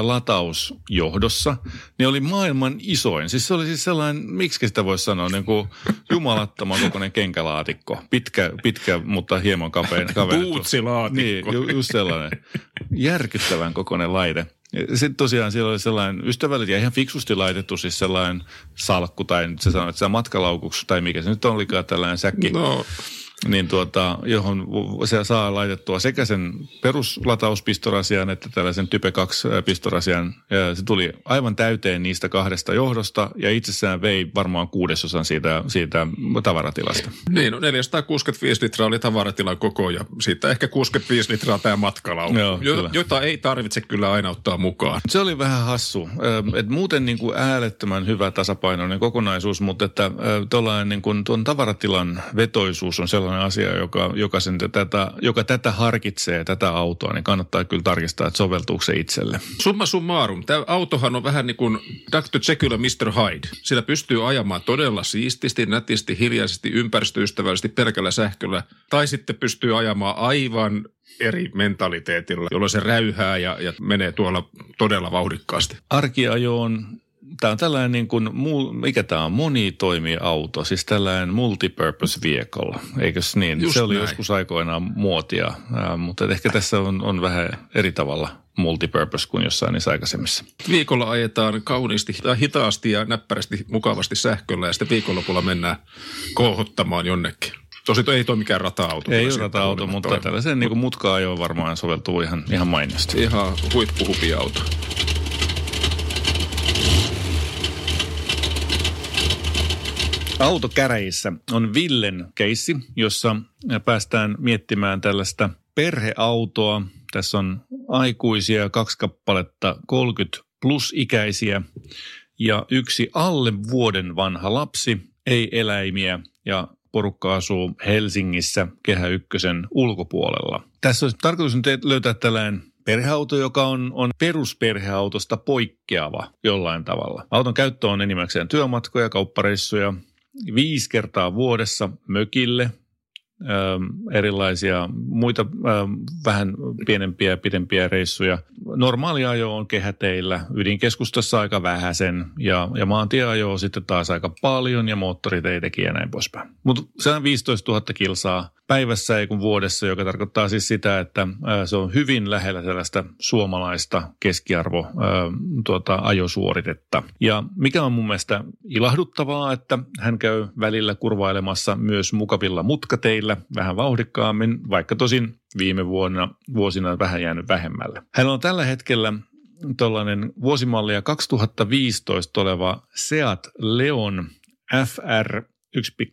latausjohdossa, niin oli maailman isoin. Siis se oli siis sellainen, miksi sitä voisi sanoa, niin kuin jumalattoman kokoinen kenkälaatikko. Pitkä, mutta hieman kavennettu. Puutsilaatikko. Niin, just sellainen. Järkyttävän kokoinen laite. Sitten tosiaan siellä oli sellainen ystävällinen ja ihan fiksusti laitettu siis sellainen salkku tai nyt se sanoo, että se matkalaukuksi tai mikä se nyt olikaan tällainen säkki. No. Niin johon se saa laitettua sekä sen peruslatauspistolasian että tällaisen Type 2-pistolasian. Se tuli aivan täyteen niistä kahdesta johdosta ja itsessään vei varmaan 1/6 siitä tavaratilasta. Niin, no 465 litraa oli tavaratilan koko ja siitä ehkä 65 litraa tämä matkalaukku, jota ei tarvitse kyllä aina ottaa mukaan. Se oli vähän hassu. Et muuten niin kuin äälettömän hyvä tasapainoinen kokonaisuus, mutta että tuollainen niin kuin tuon tavaratilan vetoisuus on sellainen asia, joka tätä harkitsee, tätä autoa, niin kannattaa kyllä tarkistaa, että soveltuuko se itselle. Summa summarum, tämä autohan on vähän niin kuin Dr. Jekyll ja Mr. Hyde. Sillä pystyy ajamaan todella siististi, nätisti, hiljaisesti, ympäristöystävällisesti, pelkällä sähköllä. Tai sitten pystyy ajamaan aivan eri mentaliteetilla, jolloin se räyhää ja menee tuolla todella vauhdikkaasti. Arkiajoon. Tämä on tällainen niin kuin, mikä tämä on, monitoimiauto, siis tällainen multipurpose vehicle, eikös niin? Just se oli näin. Joskus aikoinaan muotia, mutta ehkä tässä on vähän eri tavalla multipurpose kuin jossain niissä aikaisemmissa. Viikolla ajetaan kauniisti, hitaasti ja näppärästi, mukavasti sähköllä ja sitten viikonlopulla mennään kouhottamaan jonnekin. Tosi ei tuo mikään rata-auto. Ei ole rata-auto, mutta tällaisen niin mutka-ajoon varmaan soveltuu ihan mainiosti. Ihan huippuhupiauto. Autokäräjissä on Villen keissi, jossa päästään miettimään tällaista perheautoa. Tässä on aikuisia, 2 kappaletta 30 plus ikäisiä ja 1 alle vuoden vanha lapsi, ei eläimiä ja porukka asuu Helsingissä Kehä Ykkösen ulkopuolella. Tässä olisi tarkoitus nyt löytää tällainen perheauto, joka on perusperheautosta poikkeava jollain tavalla. Auton käyttö on enimmäkseen työmatkoja, kauppareissuja. 5 kertaa vuodessa mökille, erilaisia muita vähän pienempiä ja pidempiä reissuja. Normaali ajo on kehäteillä, ydinkeskustassa aika vähäsen ja maantieajo on sitten taas aika paljon ja moottoriteitäkin ja näin poispäin. Mutta se on 15 000 kilsaa päivässä ei kun vuodessa, joka tarkoittaa siis sitä, että se on hyvin lähellä sellaista suomalaista ajosuoritetta. Ja mikä on mun mielestä ilahduttavaa, että hän käy välillä kurvailemassa myös mukavilla mutkateillä vähän vauhdikkaammin, vaikka tosin viime vuosina on vähän jäänyt vähemmälle. Hänellä on tällä hetkellä tuollainen vuosimallia 2015 oleva Seat Leon FR 1.4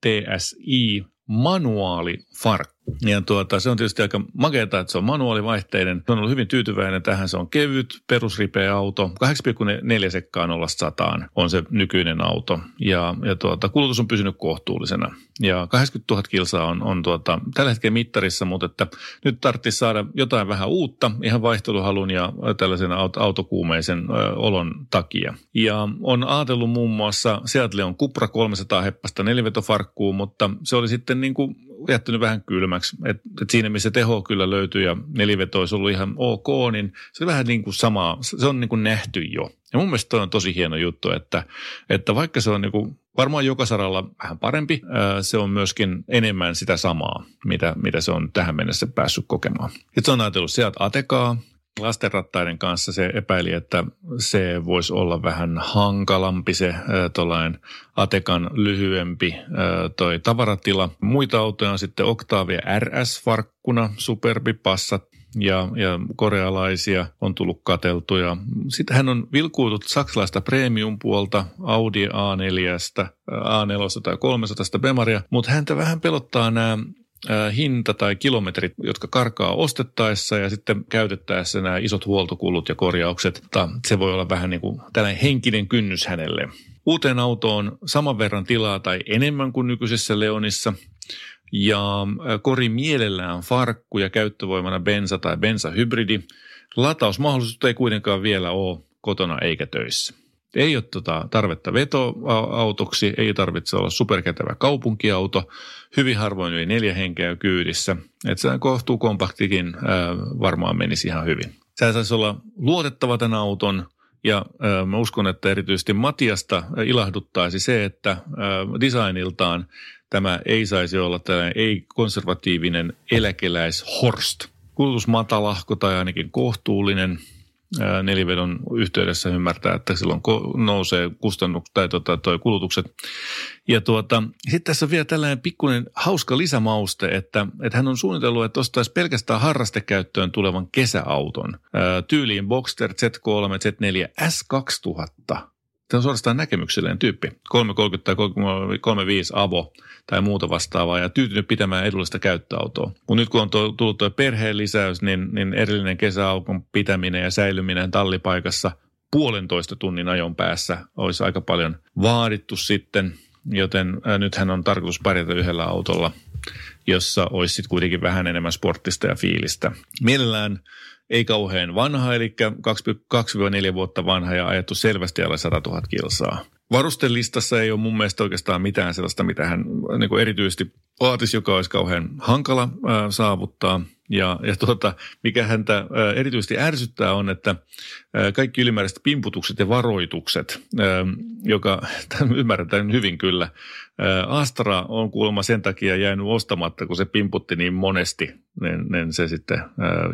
TSI manuaalifarkku. Ja se on tietysti aika makeata, että se on manuaalivaihteinen. Se on ollut hyvin tyytyväinen tähän. Se on kevyt, perusripeä auto. 8,4 sekkaan 0-100 on se nykyinen auto. Ja kulutus on pysynyt kohtuullisena. Ja 80 000 kilsaa on tällä hetkellä mittarissa, mutta että nyt tarvitsisi saada jotain vähän uutta ihan vaihteluhalun ja tällaisen autokuumeisen olon takia. Ja on ajatellut muun muassa Seat Leon Cupra 300 heppasta nelivetofarkkuu, mutta se oli sitten niin kuin jättänyt vähän kylmäksi. Et siinä, missä teho kyllä löytyy ja neliveto olisi ollut ihan ok, niin se on vähän niin kuin samaa. Se on niin kuin nähty jo. Ja mun mielestä on tosi hieno juttu, että vaikka se on niin kuin varmaan joka saralla vähän parempi, se on myöskin enemmän sitä samaa, mitä se on tähän mennessä päässyt kokemaan. Et se on ajatellut sieltä Atekaa. Lastenrattaiden kanssa se epäili, että se voisi olla vähän hankalampi se tuollainen Atekan lyhyempi toi tavaratila. Muita autoja on sitten Octavia RS-farkkuna, Superbi, Passat ja korealaisia on tullut katseltua. Sitten hän on vilkuutunut saksalaista premium-puolta, Audi A4 tai 300 Bemaria, mutta häntä vähän pelottaa nämä hinta tai kilometrit, jotka karkaa ostettaessa ja sitten käytettäessä nämä isot huoltokulut ja korjaukset. Se voi olla vähän niin kuin tällainen henkinen kynnys hänelle. Uuteen autoon saman verran tilaa tai enemmän kuin nykyisessä Leonissa. Ja kori mielellään farkku ja käyttövoimana bensa tai bensahybridi. Latausmahdollisuutta ei kuitenkaan vielä ole kotona eikä töissä. Ei ole tarvetta vetoautoksi, ei tarvitse olla superkätevä kaupunkiauto, hyvin harvoin yli 4 henkeä kyydissä. Että se kohtuu kompaktikin varmaan menisi ihan hyvin. Sä saisi olla luotettava tämän auton ja mä uskon, että erityisesti Matiasta ilahduttaisi se, että designiltaan tämä ei saisi olla tällainen ei-konservatiivinen eläkeläishorst. Kulutusmatalahko tai ainakin kohtuullinen. Nelivedon yhteydessä ymmärtää, että silloin nousee kustannukset tai kulutukset. Ja sitten tässä on vielä tällainen pikkuinen hauska lisämauste, että hän on suunnitellut, että ostaisi pelkästään harrastekäyttöön tulevan kesäauton. Tyyliin Boxster Z3, Z4, S2000. Tämä on suorastaan näkemyksellinen tyyppi. 330 tai 35 Avo tai muuta vastaavaa ja tyytynyt pitämään edullista käyttöautoa. Mutta nyt kun on tullut tuo perheen lisäys, niin erillinen kesäaukon pitäminen ja säilyminen tallipaikassa 1,5 tunnin ajon päässä olisi aika paljon vaadittu sitten. Joten nythän on tarkoitus pärjätä yhdellä autolla, jossa olisi sitten kuitenkin vähän enemmän sporttista ja fiilistä. Mielellään ei kauhean vanha, eli 2-4 vuotta vanha ja ajettu selvästi alle 100 000 kilsaa. Varustelistassa ei ole mun mielestä oikeastaan mitään sellaista, mitä hän niin erityisesti vaatisi, joka olisi kauhean hankala saavuttaa. Ja mikä häntä erityisesti ärsyttää on, että kaikki ylimääräiset pimputukset ja varoitukset, joka ymmärretään hyvin kyllä. Astra on kuulemma sen takia jäänyt ostamatta, kun se pimputti niin monesti, niin se sitten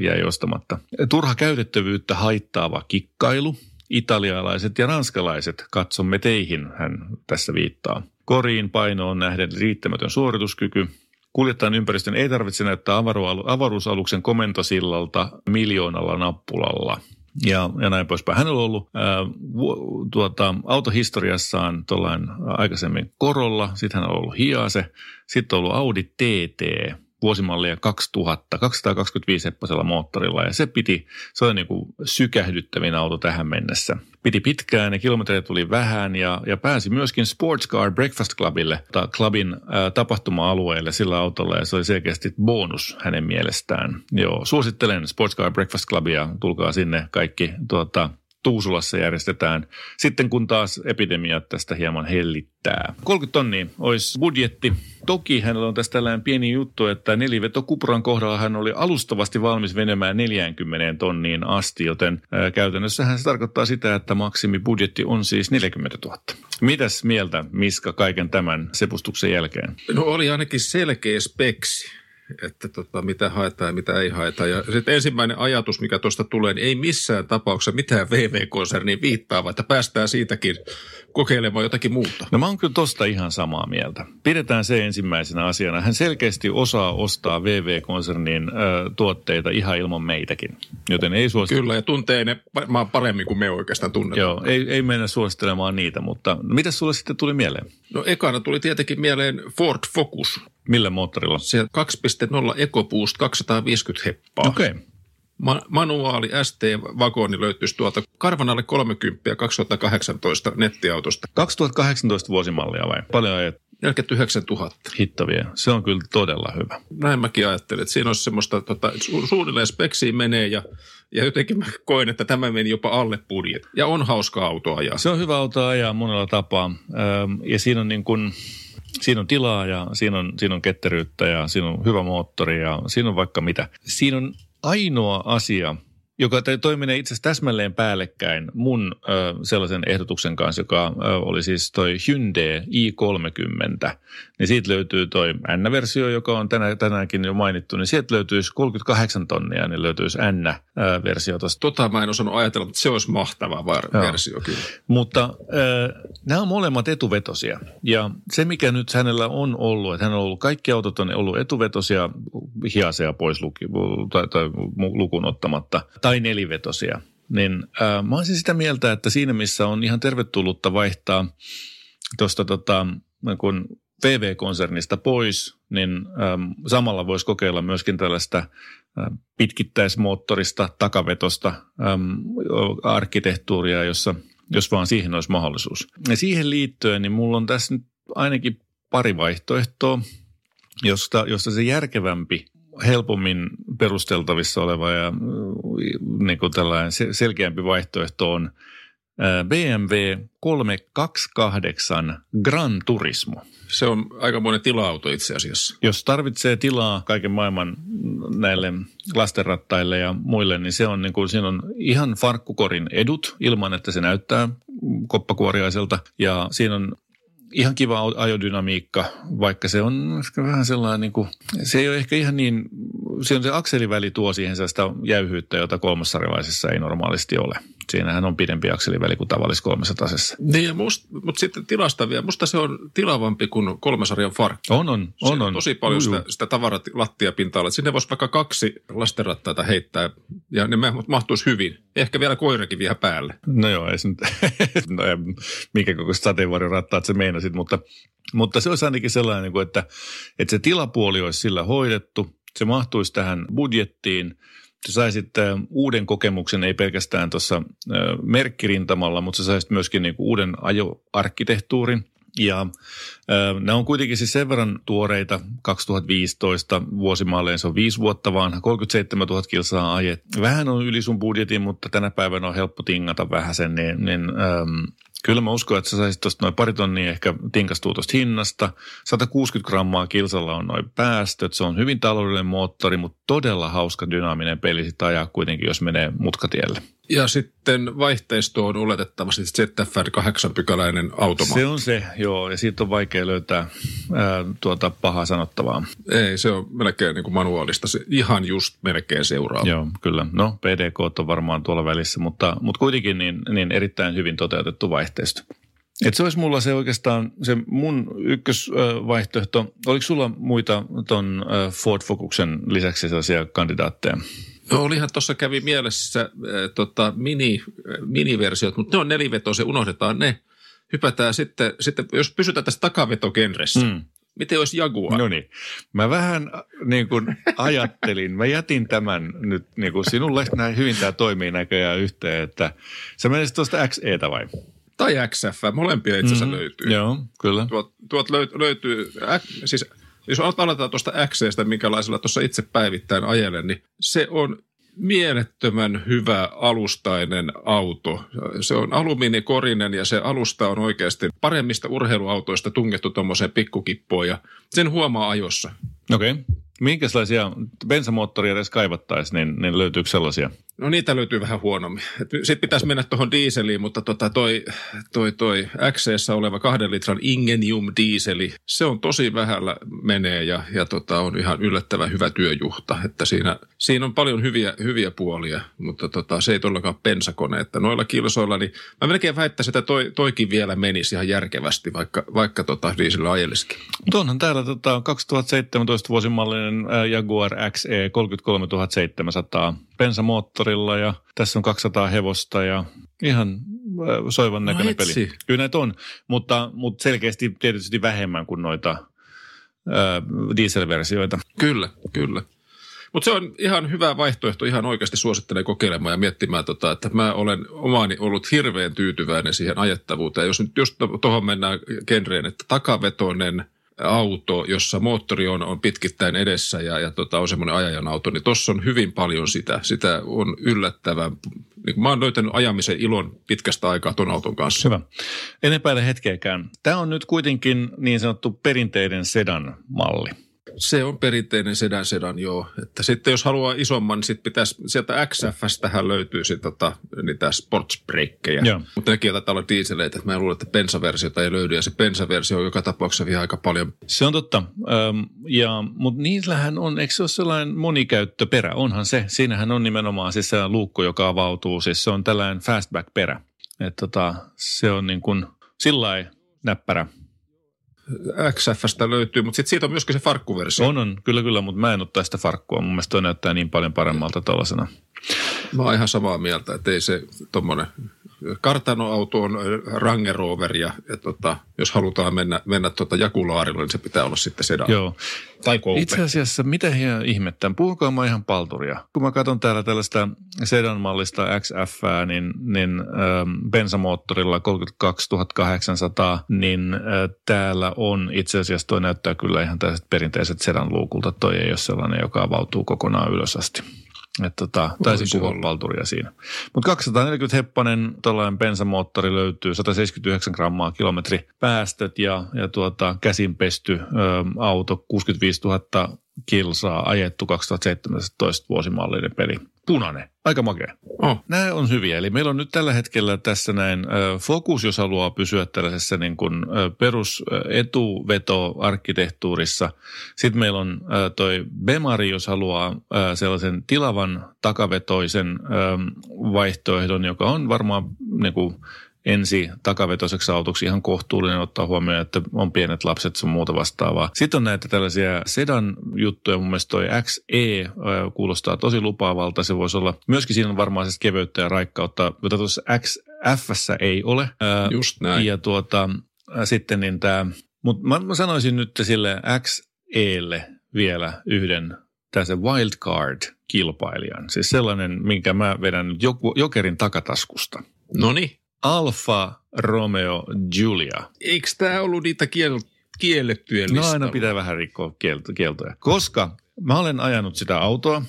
jäi ostamatta. Turha käytettävyyttä haittaava kikkailu. Italialaiset ja ranskalaiset, katsomme teihin, hän tässä viittaa. Koriin painoon nähden riittämätön suorituskyky. Kuljettajan ympäristön ei tarvitse näyttää avaruusaluksen komentosillalta 1 000 000 nappulalla. Ja näin poispäin. Hänellä on ollut autohistoriassaan aikaisemmin Corolla, sitten hän on ollut Hiase, sitten on ollut Audi TT vuosimallia 2000, 225 seppasella moottorilla ja se oli niin kuin sykähdyttävin auto tähän mennessä. Piti pitkään ja kilometrejä tuli vähän ja pääsi myöskin Sports Car Breakfast Clubille, klubin tapahtuma-alueelle sillä autolla ja se oli selkeästi bonus hänen mielestään. Joo, suosittelen Sports Car Breakfast Clubia, tulkaa sinne kaikki Tuusulassa järjestetään, sitten kun taas epidemia tästä hieman hellittää. 30 000 olisi budjetti. Toki hänellä on tässä tällainen pieni juttu, että neliveto Cupran kohdalla hän oli alustavasti valmis menemään 40 000 asti, joten käytännössähän se tarkoittaa sitä, että maksimibudjetti on siis 40 000. Mitäs mieltä, Miska, kaiken tämän sepustuksen jälkeen? No oli ainakin selkeä speksi, että mitä haetaan ja mitä ei haeta. Ja sitten ensimmäinen ajatus, mikä tuosta tulee, niin ei missään tapauksessa mitään VV-konserniin viittaa, vaan että päästään siitäkin kokeilemaan jotakin muuta. No mä oon kyllä tosta ihan samaa mieltä. Pidetään se ensimmäisenä asiana. Hän selkeästi osaa ostaa VV-konsernin tuotteita ihan ilman meitäkin, joten ei suositella. Kyllä, ja tuntee ne varmaan paremmin kuin me oikeastaan tunnetaan. Joo, ei mennä suosittelemaan niitä, mutta mitä sulle sitten tuli mieleen? No ekana tuli tietenkin mieleen Ford Focus. Millä moottorilla? Se 2.0 EcoBoost 250 heppaa. Okei. Okay. Manuaali ST-vagoni löytyisi tuolta karvan alle 30 2018 nettiautosta. 2018 vuosimallia vai? Paljon ajat? 49 000. Hittavia. Se on kyllä todella hyvä. Näin mäkin ajattelin, että siinä olisi semmoista, suunnilleen speksiin menee ja jotenkin mä koen, että tämä meni jopa alle budjet. Ja on hauska auto ajaa. Se on hyvä auto ajaa monella tapaa ja siinä on niin kuin... Siinä on tilaa ja siinä on ketteryyttä ja siinä on hyvä moottori ja siinä on vaikka mitä. Siinä on ainoa asia, joka toimii itse asiassa täsmälleen päällekkäin mun sellaisen ehdotuksen kanssa, joka oli siis toi Hyundai i30. Niin siitä löytyy toi N-versio, joka on tänäänkin jo mainittu, niin sieltä löytyisi 38 000, niin löytyisi N-versio tuosta. Mä en osannut ajatella, mutta se olisi mahtava versio kyllä. Mutta nämä on molemmat etuvetosia ja se mikä nyt hänellä on ollut, että hän on ollut, kaikki autot on ollut etuvetosia, hiasea pois lukuun ottamatta. Tai nelivetosia, niin mä olisin sitä mieltä, että siinä missä on ihan tervetullutta vaihtaa tuosta kun VW-konsernista pois, niin samalla voisi kokeilla myöskin tällaista pitkittäismoottorista, takavetosta arkkitehtuuria, jos vaan siihen olisi mahdollisuus. Ja siihen liittyen, niin mulla on tässä nyt ainakin 2 vaihtoehtoa, josta se järkevämpi, helpommin perusteltavissa oleva ja niin kuin tällainen selkeämpi vaihtoehto on BMW 328 Gran Turismo. Se on aikamoinen tila-auto itse asiassa. Jos tarvitsee tilaa kaiken maailman näille lastenrattaille ja muille, niin se on niin kuin, siinä on ihan farkkukorin edut ilman, että se näyttää koppakuoriaiselta. Ja siinä on ihan kiva ajodynamiikka, vaikka se on vähän sellainen niin kuin, se ei ole ehkä ihan niin, se on se akseliväli tuo siihen sitä jäyhyyttä, jota kolmossarjalaisessa ei normaalisti ole. Siinähän on pidempi akseliväli kuin tavallis 300:ssa. Niin, mutta sitten tilasta vielä. Musta se on tilavampi kuin kolmasarjan farkki. On. Tosi paljon sitä tavaralattiapintaa. Sinne voisi vaikka 2 lastenrattaita heittää ja ne mahtuisi hyvin. Ehkä vielä koirakin vielä päälle. No joo, ei se nyt, no ei, minkä kokoiset sateenvarjorattaat se meinasit, mutta se olisi ainakin sellainen, että se tilapuoli olisi sillä hoidettu. Se mahtuisi tähän budjettiin. Sä saisit uuden kokemuksen, ei pelkästään tuossa merkkirintamalla, mutta sä saisit myöskin niinku uuden ajoarkkitehtuurin. Ja ne on kuitenkin siis sen verran tuoreita, 2015 vuosimalleen, se on 5 vuotta vaan, 37 000 kilsaa ajet. Vähän on yli sun budjetin, mutta tänä päivänä on helppo tingata vähäsen, kyllä mä uskon, että sä saisit tuosta noin 2 tonnia ehkä tinkastuu tuosta hinnasta. 160 grammaa kilsalla on noin päästöt. Se on hyvin taloudellinen moottori, mutta todella hauska dynaaminen peli sitten ajaa kuitenkin, jos menee mutkatielle. Ja sitten vaihteisto on oletettavasti ZFR 8-pykäläinen automaatti. Se on se, joo, ja siitä on vaikea löytää pahaa sanottavaa. Ei, se on melkein niin kuin manuaalista, se ihan just melkein seuraava. Joo, kyllä. No, PDK on varmaan tuolla välissä, mutta kuitenkin niin erittäin hyvin toteutettu vaihteisto. Et se olisi mulla se oikeastaan, se mun ykkösvaihtoehto. Oliko sulla muita ton Ford Focusen lisäksi sellaisia kandidaatteja? No olihan tuossa kävi mielessä miniversiot, mutta ne on 4-vetoisia, unohdetaan ne. Hypätään sitten jos pysytään tässä takavetogenressä. Miten olisi Jaguar? No niin, mä vähän niin kuin ajattelin, mä jätin tämän nyt niin kuin sinulle, näin hyvin tämä toimii näköjään yhteen, että sä menisit tuosta XEtä vai? Tai XF, molempia itse asiassa löytyy. Joo, kyllä. Tuot löytyy, siis jos aletaan tuosta XC:stä, minkälaisella tuossa itse päivittäin ajelen, niin se on mielettömän hyvä alustainen auto. Se on alumiinikorinen ja se alusta on oikeasti paremmista urheiluautoista tungettu tuommoiseen pikkukippoon ja sen huomaa ajossa. Okei. Okay. Minkälaisia bensamoottoria edes kaivattaisiin, niin löytyykö sellaisia? No niitä löytyy vähän huonommin. Sitten pitäisi mennä tuohon diiseliin, mutta toi XC:ssä oleva 2 litran Ingenium-diiseli, se on tosi vähällä menee ja on ihan yllättävän hyvä työjuhta. Että siinä on paljon hyviä puolia, mutta se ei todellakaan bensakone. Että noilla kilsoilla, niin mä melkein väittäisin, että toikin vielä menisi ihan järkevästi, vaikka diisellä ajelisikin. Onhan täällä 2017 vuosimallinen Jaguar XE 33 700 bensamoottorilla ja tässä on 200 hevosta ja ihan soivan näköinen peli. Kyllä näitä on, mutta selkeästi tietysti vähemmän kuin noita dieselversioita. Kyllä. Mutta se on ihan hyvä vaihtoehto, ihan oikeasti suosittelen kokeilemaan ja miettimään, että mä olen omaani ollut hirveän tyytyväinen siihen ajettavuuteen. Jos nyt just tuohon mennään genreen, että takavetoinen auto, jossa moottori on pitkittäin edessä ja on semmoinen ajajan auto, niin tuossa on hyvin paljon sitä. Sitä on yllättävän. Niin mä oon löytänyt ajamisen ilon pitkästä aikaa ton auton kanssa. Hyvä. En epäile hetkeäkään. Tämä on nyt kuitenkin niin sanottu perinteinen sedan malli. Se on perinteinen sedan, joo. Että sitten jos haluaa isomman, niin sitten pitäisi sieltä XF:stähän löytyy sitten niitä sportsbreakkejä. Mutta nekin taitaa olla dieseleitä, että mä luulen, että bensaversiota ei löydy ja se bensaversio on joka tapauksessa vielä aika paljon. Se on totta, mutta niillähän on, eikö se ole sellainen monikäyttöperä? Onhan se, siinähän on nimenomaan siis sellainen luukku, joka avautuu, siis se on tällainen fastback-perä. Että se on niin kuin sillain näppärä. XF:stä löytyy, mutta sitten siitä on myöskin se farkkuversio. On, kyllä, mutta mä en ottaa sitä farkkua. Mun mielestä toi näyttää niin paljon paremmalta tuollaisena. Mä oon ihan samaa mieltä, että ei se tuommoinen kartanoauto on Range Rover ja jos halutaan mennä jakulaarilla, niin se pitää olla sitten sedan. Joo. Tai Coupe. Itse asiassa, mitä hieman ihmettään, puhukaa mä ihan palturia. Kun mä katson täällä tällaista sedan-mallista XF:ää, niin bensamoottorilla 32 800, niin täällä on itse asiassa toi näyttää kyllä ihan tällaiset perinteiset sedan luukulta. Toi ei ole sellainen, joka avautuu kokonaan ylös asti. Taisi kuvaa palturia siinä. Mutta 240 heppanen tällainen bensamoottori löytyy, 179 grammaa kilometri päästöt ja käsinpesty auto, 65 000 kilsaa ajettu 2017 vuosimallinen peli. Punainen. Aika makea. Oh. Nämä on hyviä. Eli meillä on nyt tällä hetkellä tässä näin Focus, jos haluaa pysyä tällaisessa niin kuin perusetuveto-arkkitehtuurissa. Sitten meillä on toi Bemari, jos haluaa sellaisen tilavan takavetoisen vaihtoehdon, joka on varmaan niin kuin ensi takavetoiseksi autoksi ihan kohtuullinen ottaa huomioon, että on pienet lapset sun muuta vastaavaa. Sitten on näitä tällaisia sedan-juttuja, mun mielestä toi XE kuulostaa tosi lupaavalta. Se voisi olla, myöskin siinä on varmaan siis keveyttä ja raikkautta, jota tuossa XF:ssä ei ole. Just näin. Ja sitten niin tämä, mutta mä sanoisin nyt sille XElle vielä yhden tässä wildcard-kilpailijan. Siis sellainen, minkä mä vedän nyt jokerin takataskusta. Noniin. Alfa Romeo Giulia. Eikö tämä ollut niitä kiellettyjä listalla? No aina pitää vähän rikkoa kieltoja. Koska mä olen ajanut sitä autoa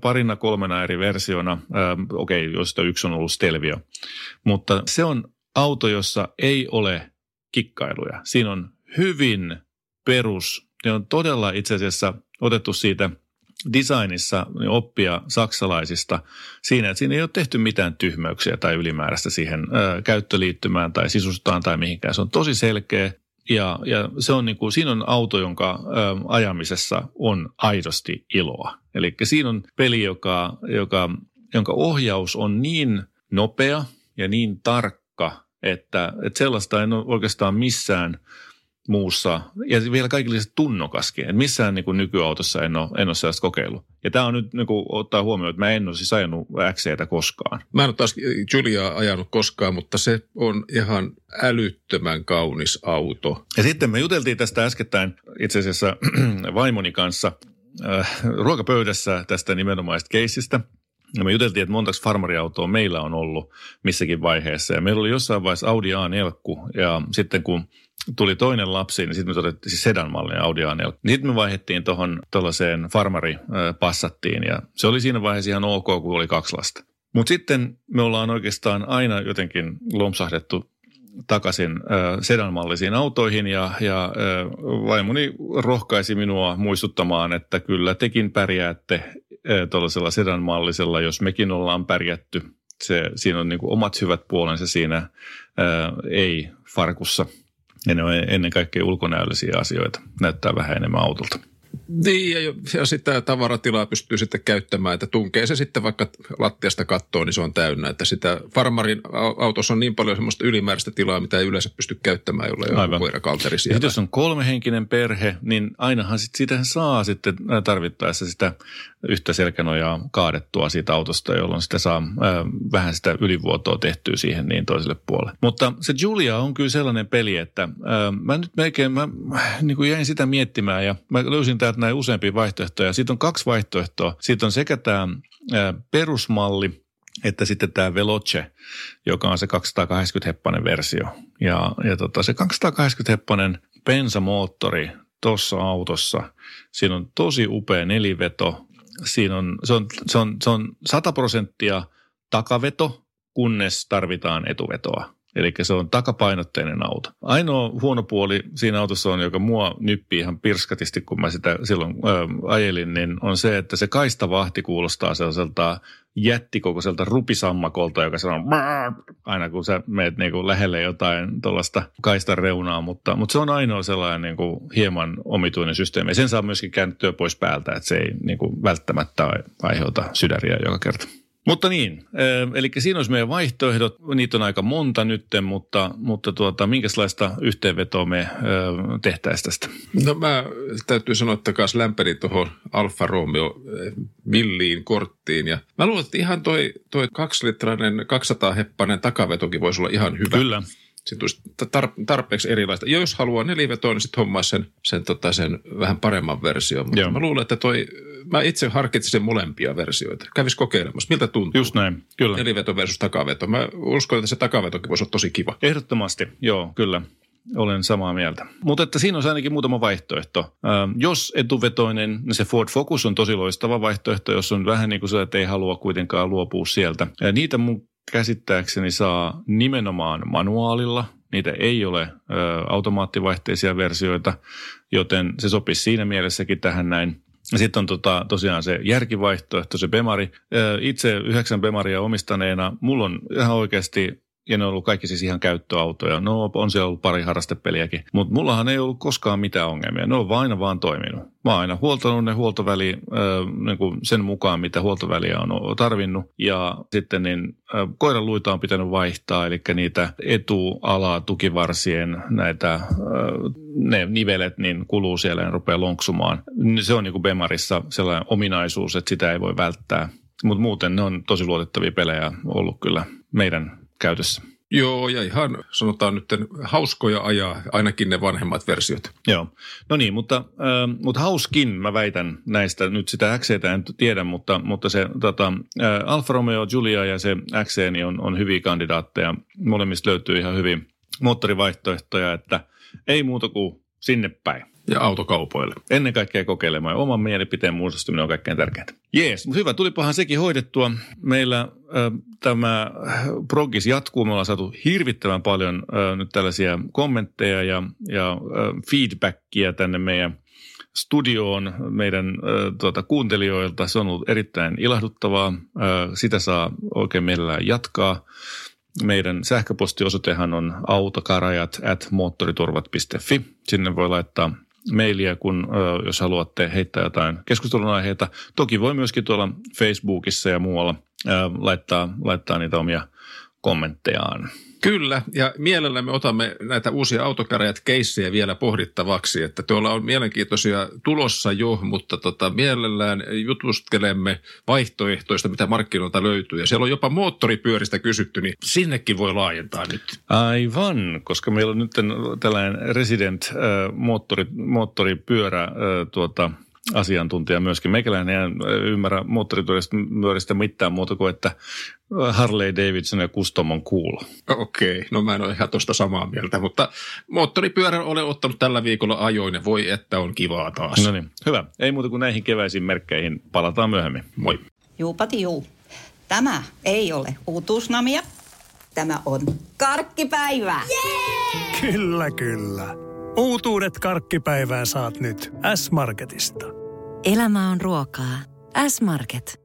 parina-kolmena eri versiona. Josta yksi on ollut Stelvio. Mutta se on auto, jossa ei ole kikkailuja. Siinä on hyvin perus. Ne on todella itse asiassa otettu siitä designissa oppia saksalaisista siinä, että siinä ei ole tehty mitään tyhmöyksiä tai ylimääräistä siihen käyttöliittymään tai sisustaan tai mihinkään. Se on tosi selkeä ja se on niin kuin, siinä on auto, jonka ajamisessa on aidosti iloa. Eli siinä on peli, jonka ohjaus on niin nopea ja niin tarkka, että sellaista en ole oikeastaan missään muussa, ja vielä kaikille se tunnokaskin, että missään niin kuin nykyautossa en ole sellaista kokeillut. Ja tämä on nyt niin kuin, ottaa huomioon, että mä en ole siis ajanut XC:tä koskaan. Mä en ole taas Giuliaa ajanut koskaan, mutta se on ihan älyttömän kaunis auto. Ja sitten me juteltiin tästä äskettäin itse asiassa vaimoni kanssa ruokapöydässä tästä nimenomaisesta keissistä. Ja me juteltiin, että montaksi farmariautoa meillä on ollut missäkin vaiheessa. Ja meillä oli jossain vaiheessa Audi A4, ja sitten kun tuli toinen lapsi, niin sitten me todettiin siis sedan-mallinen Audi A4. Sitten me vaihdettiin tuohon tuollaiseen farmari-passattiin ja se oli siinä vaiheessa ihan ok, kun oli kaksi lasta. Mutta sitten me ollaan oikeastaan aina jotenkin lompsahdettu takaisin sedan-mallisiin autoihin ja vaimoni rohkaisi minua muistuttamaan, että kyllä tekin pärjäätte tuollaisella sedan-mallisella, jos mekin ollaan pärjätty. Siinä on niinku omat hyvät puolensa siinä ei-farkussa. Ja ne on ennen kaikkea ulkonäöllisiä asioita. Näyttää vähän enemmän autolta. Niin, ja sitä tavaratilaa pystyy sitten käyttämään, että tunkee se sitten vaikka lattiasta kattoon, niin se on täynnä. Että sitä farmarin autossa on niin paljon semmoista ylimääräistä tilaa, mitä ei yleensä pysty käyttämään, jolla ei ole koirakalteri siellä. Jos on kolmehenkinen perhe, niin ainahan siitähän saa sitten tarvittaessa sitä yhtä selkänojaa kaadettua siitä autosta, jolloin sitä saa vähän sitä ylivuotoa tehtyä siihen niin toiselle puolelle. Mutta se Giulia on kyllä sellainen peli, että mä nyt melkein, mä niin kuin jäin sitä miettimään ja mä löysin täältä näin useampia vaihtoehtoja. Siitä on kaksi vaihtoehtoa. Siitä on sekä tämä perusmalli, että sitten tämä Veloce, joka on se 280-heppainen versio. Ja se 280-heppainen bensamoottori tuossa autossa, siinä on tosi upea neliveto. Siinä on, se on 100% takaveto, kunnes tarvitaan etuvetoa. Eli se on takapainotteinen auto. Ainoa huono puoli siinä autossa on, joka mua nyppii ihan pirskatisti, kun mä sitä silloin ajelin, niin on se, että se kaistavahti kuulostaa sellaiselta jättikokoiselta rupisammakolta, joka sanoo aina kun sä meet niinku lähelle jotain tuollaista kaistan reunaa, mutta se on ainoa sellainen niinku hieman omituinen systeemi. Sen saa myöskin käännettyä pois päältä, että se ei niinku välttämättä aiheuta sydäriä joka kerta. Mutta niin, eli siinä olisi meidän vaihtoehdot. Niitä on aika monta nytten, mutta minkälaista yhteenvetoa me tehtäisiin tästä? No mä täytyy sanoa, että kanssa lämpeni tuohon Alfa Romeo milliin korttiin. Ja mä luulen, että ihan toi 2-litrainen 200-heppainen takavetokin voisi olla ihan hyvä. Kyllä. Sitten olisi tarpeeksi erilaista. Jos haluaa nelivetoa, niin sitten hommaa sen vähän paremman version. Mutta mä luulen, että mä itse harkitsin molempia versioita. Kävis kokeilemassa. Miltä tuntuu? Just näin, kyllä. Neliveto versus takaveto. Mä uskon, että se takavetokin voisi olla tosi kiva. Ehdottomasti, joo, kyllä. Olen samaa mieltä. Mutta että siinä on ainakin muutama vaihtoehto. Jos etuvetoinen, niin se Ford Focus on tosi loistava vaihtoehto, jos on vähän niin kuin se, että ei halua kuitenkaan luopua sieltä. Niitä mun käsittääkseni saa nimenomaan manuaalilla. Niitä ei ole automaattivaihteisia versioita, joten se sopisi siinä mielessäkin tähän näin. Sitten on tosiaan se järkivaihtoehto, se Bemari. Itse 9 Bemaria omistaneena, mulla on ihan oikeasti... Ja ne on ollut kaikki siis ihan käyttöautoja. No on siellä ollut pari harrastepeliäkin. Mutta mullahan ei ollut koskaan mitään ongelmia. Ne on aina vaan toiminut. Mä oon aina huoltanut ne huoltoväliä niin sen mukaan, mitä huoltoväliä on tarvinnut. Ja sitten niin, koiran luita on pitänyt vaihtaa. Eli niitä etuala tukivarsien näitä, ne nivelet niin kuluu siellä ja rupeaa lonksumaan. Se on niin kuin Bemarissa sellainen ominaisuus, että sitä ei voi välttää. Mutta muuten ne on tosi luotettavia pelejä ollut kyllä meidän käytössä. Joo, ja ihan sanotaan nyt hauskoja ajaa, ainakin ne vanhemmat versiot. Joo, no niin, mutta hauskin mä väitän näistä, nyt sitä XEtä en tiedä, mutta se Alfa Romeo Giulia ja se XE niin on hyviä kandidaatteja. Molemmista löytyy ihan hyviä moottorivaihtoehtoja, että ei muuta kuin sinne päin. Ja autokaupoille. Ennen kaikkea kokeilemaan. Oman mielipiteen muodostuminen on kaikkein tärkeintä. Jees, mutta hyvä. Tulipahan sekin hoidettua. Meillä tämä progis jatkuu. Me ollaan saatu hirvittävän paljon nyt tällaisia kommentteja ja feedbackia tänne meidän studioon meidän kuuntelijoilta. Se on ollut erittäin ilahduttavaa. Sitä saa oikein mielellään jatkaa. Meidän sähköpostiosoitehan on autokarajat@moottoriturvat.fi. Sinne voi laittaa mailia, jos haluatte heittää jotain keskustelun aiheita. Toki voi myöskin tuolla Facebookissa ja muualla laittaa niitä omia kommenttejaan. Kyllä, ja mielellämme otamme näitä uusia autokarajat-keissejä vielä pohdittavaksi, että tuolla on mielenkiintoisia tulossa jo, mutta mielellään jutustelemme vaihtoehtoista, mitä markkinoilta löytyy, ja siellä on jopa moottoripyöristä kysytty, niin sinnekin voi laajentaa nyt. Aivan, koska meillä on nyt tällainen resident moottoripyörä asiantuntija myöskin. Meikäläinen ei ymmärrä moottoriturista mitään muuta kuin, että Harley Davidson ja Custom on cool. Okei, no mä en ole ihan tuosta samaa mieltä, mutta moottoripyörän olen ottanut tällä viikolla ajoin ja voi että on kivaa taas. No niin, hyvä. Ei muuta kuin näihin keväisiin merkkeihin. Palataan myöhemmin. Moi. Juupati juu. Tämä ei ole uutuusnamia. Tämä on karkkipäivää. Jee! Kyllä, kyllä. Uutuudet karkkipäivään saat nyt S-Marketista. Elämä on ruokaa. S-Market.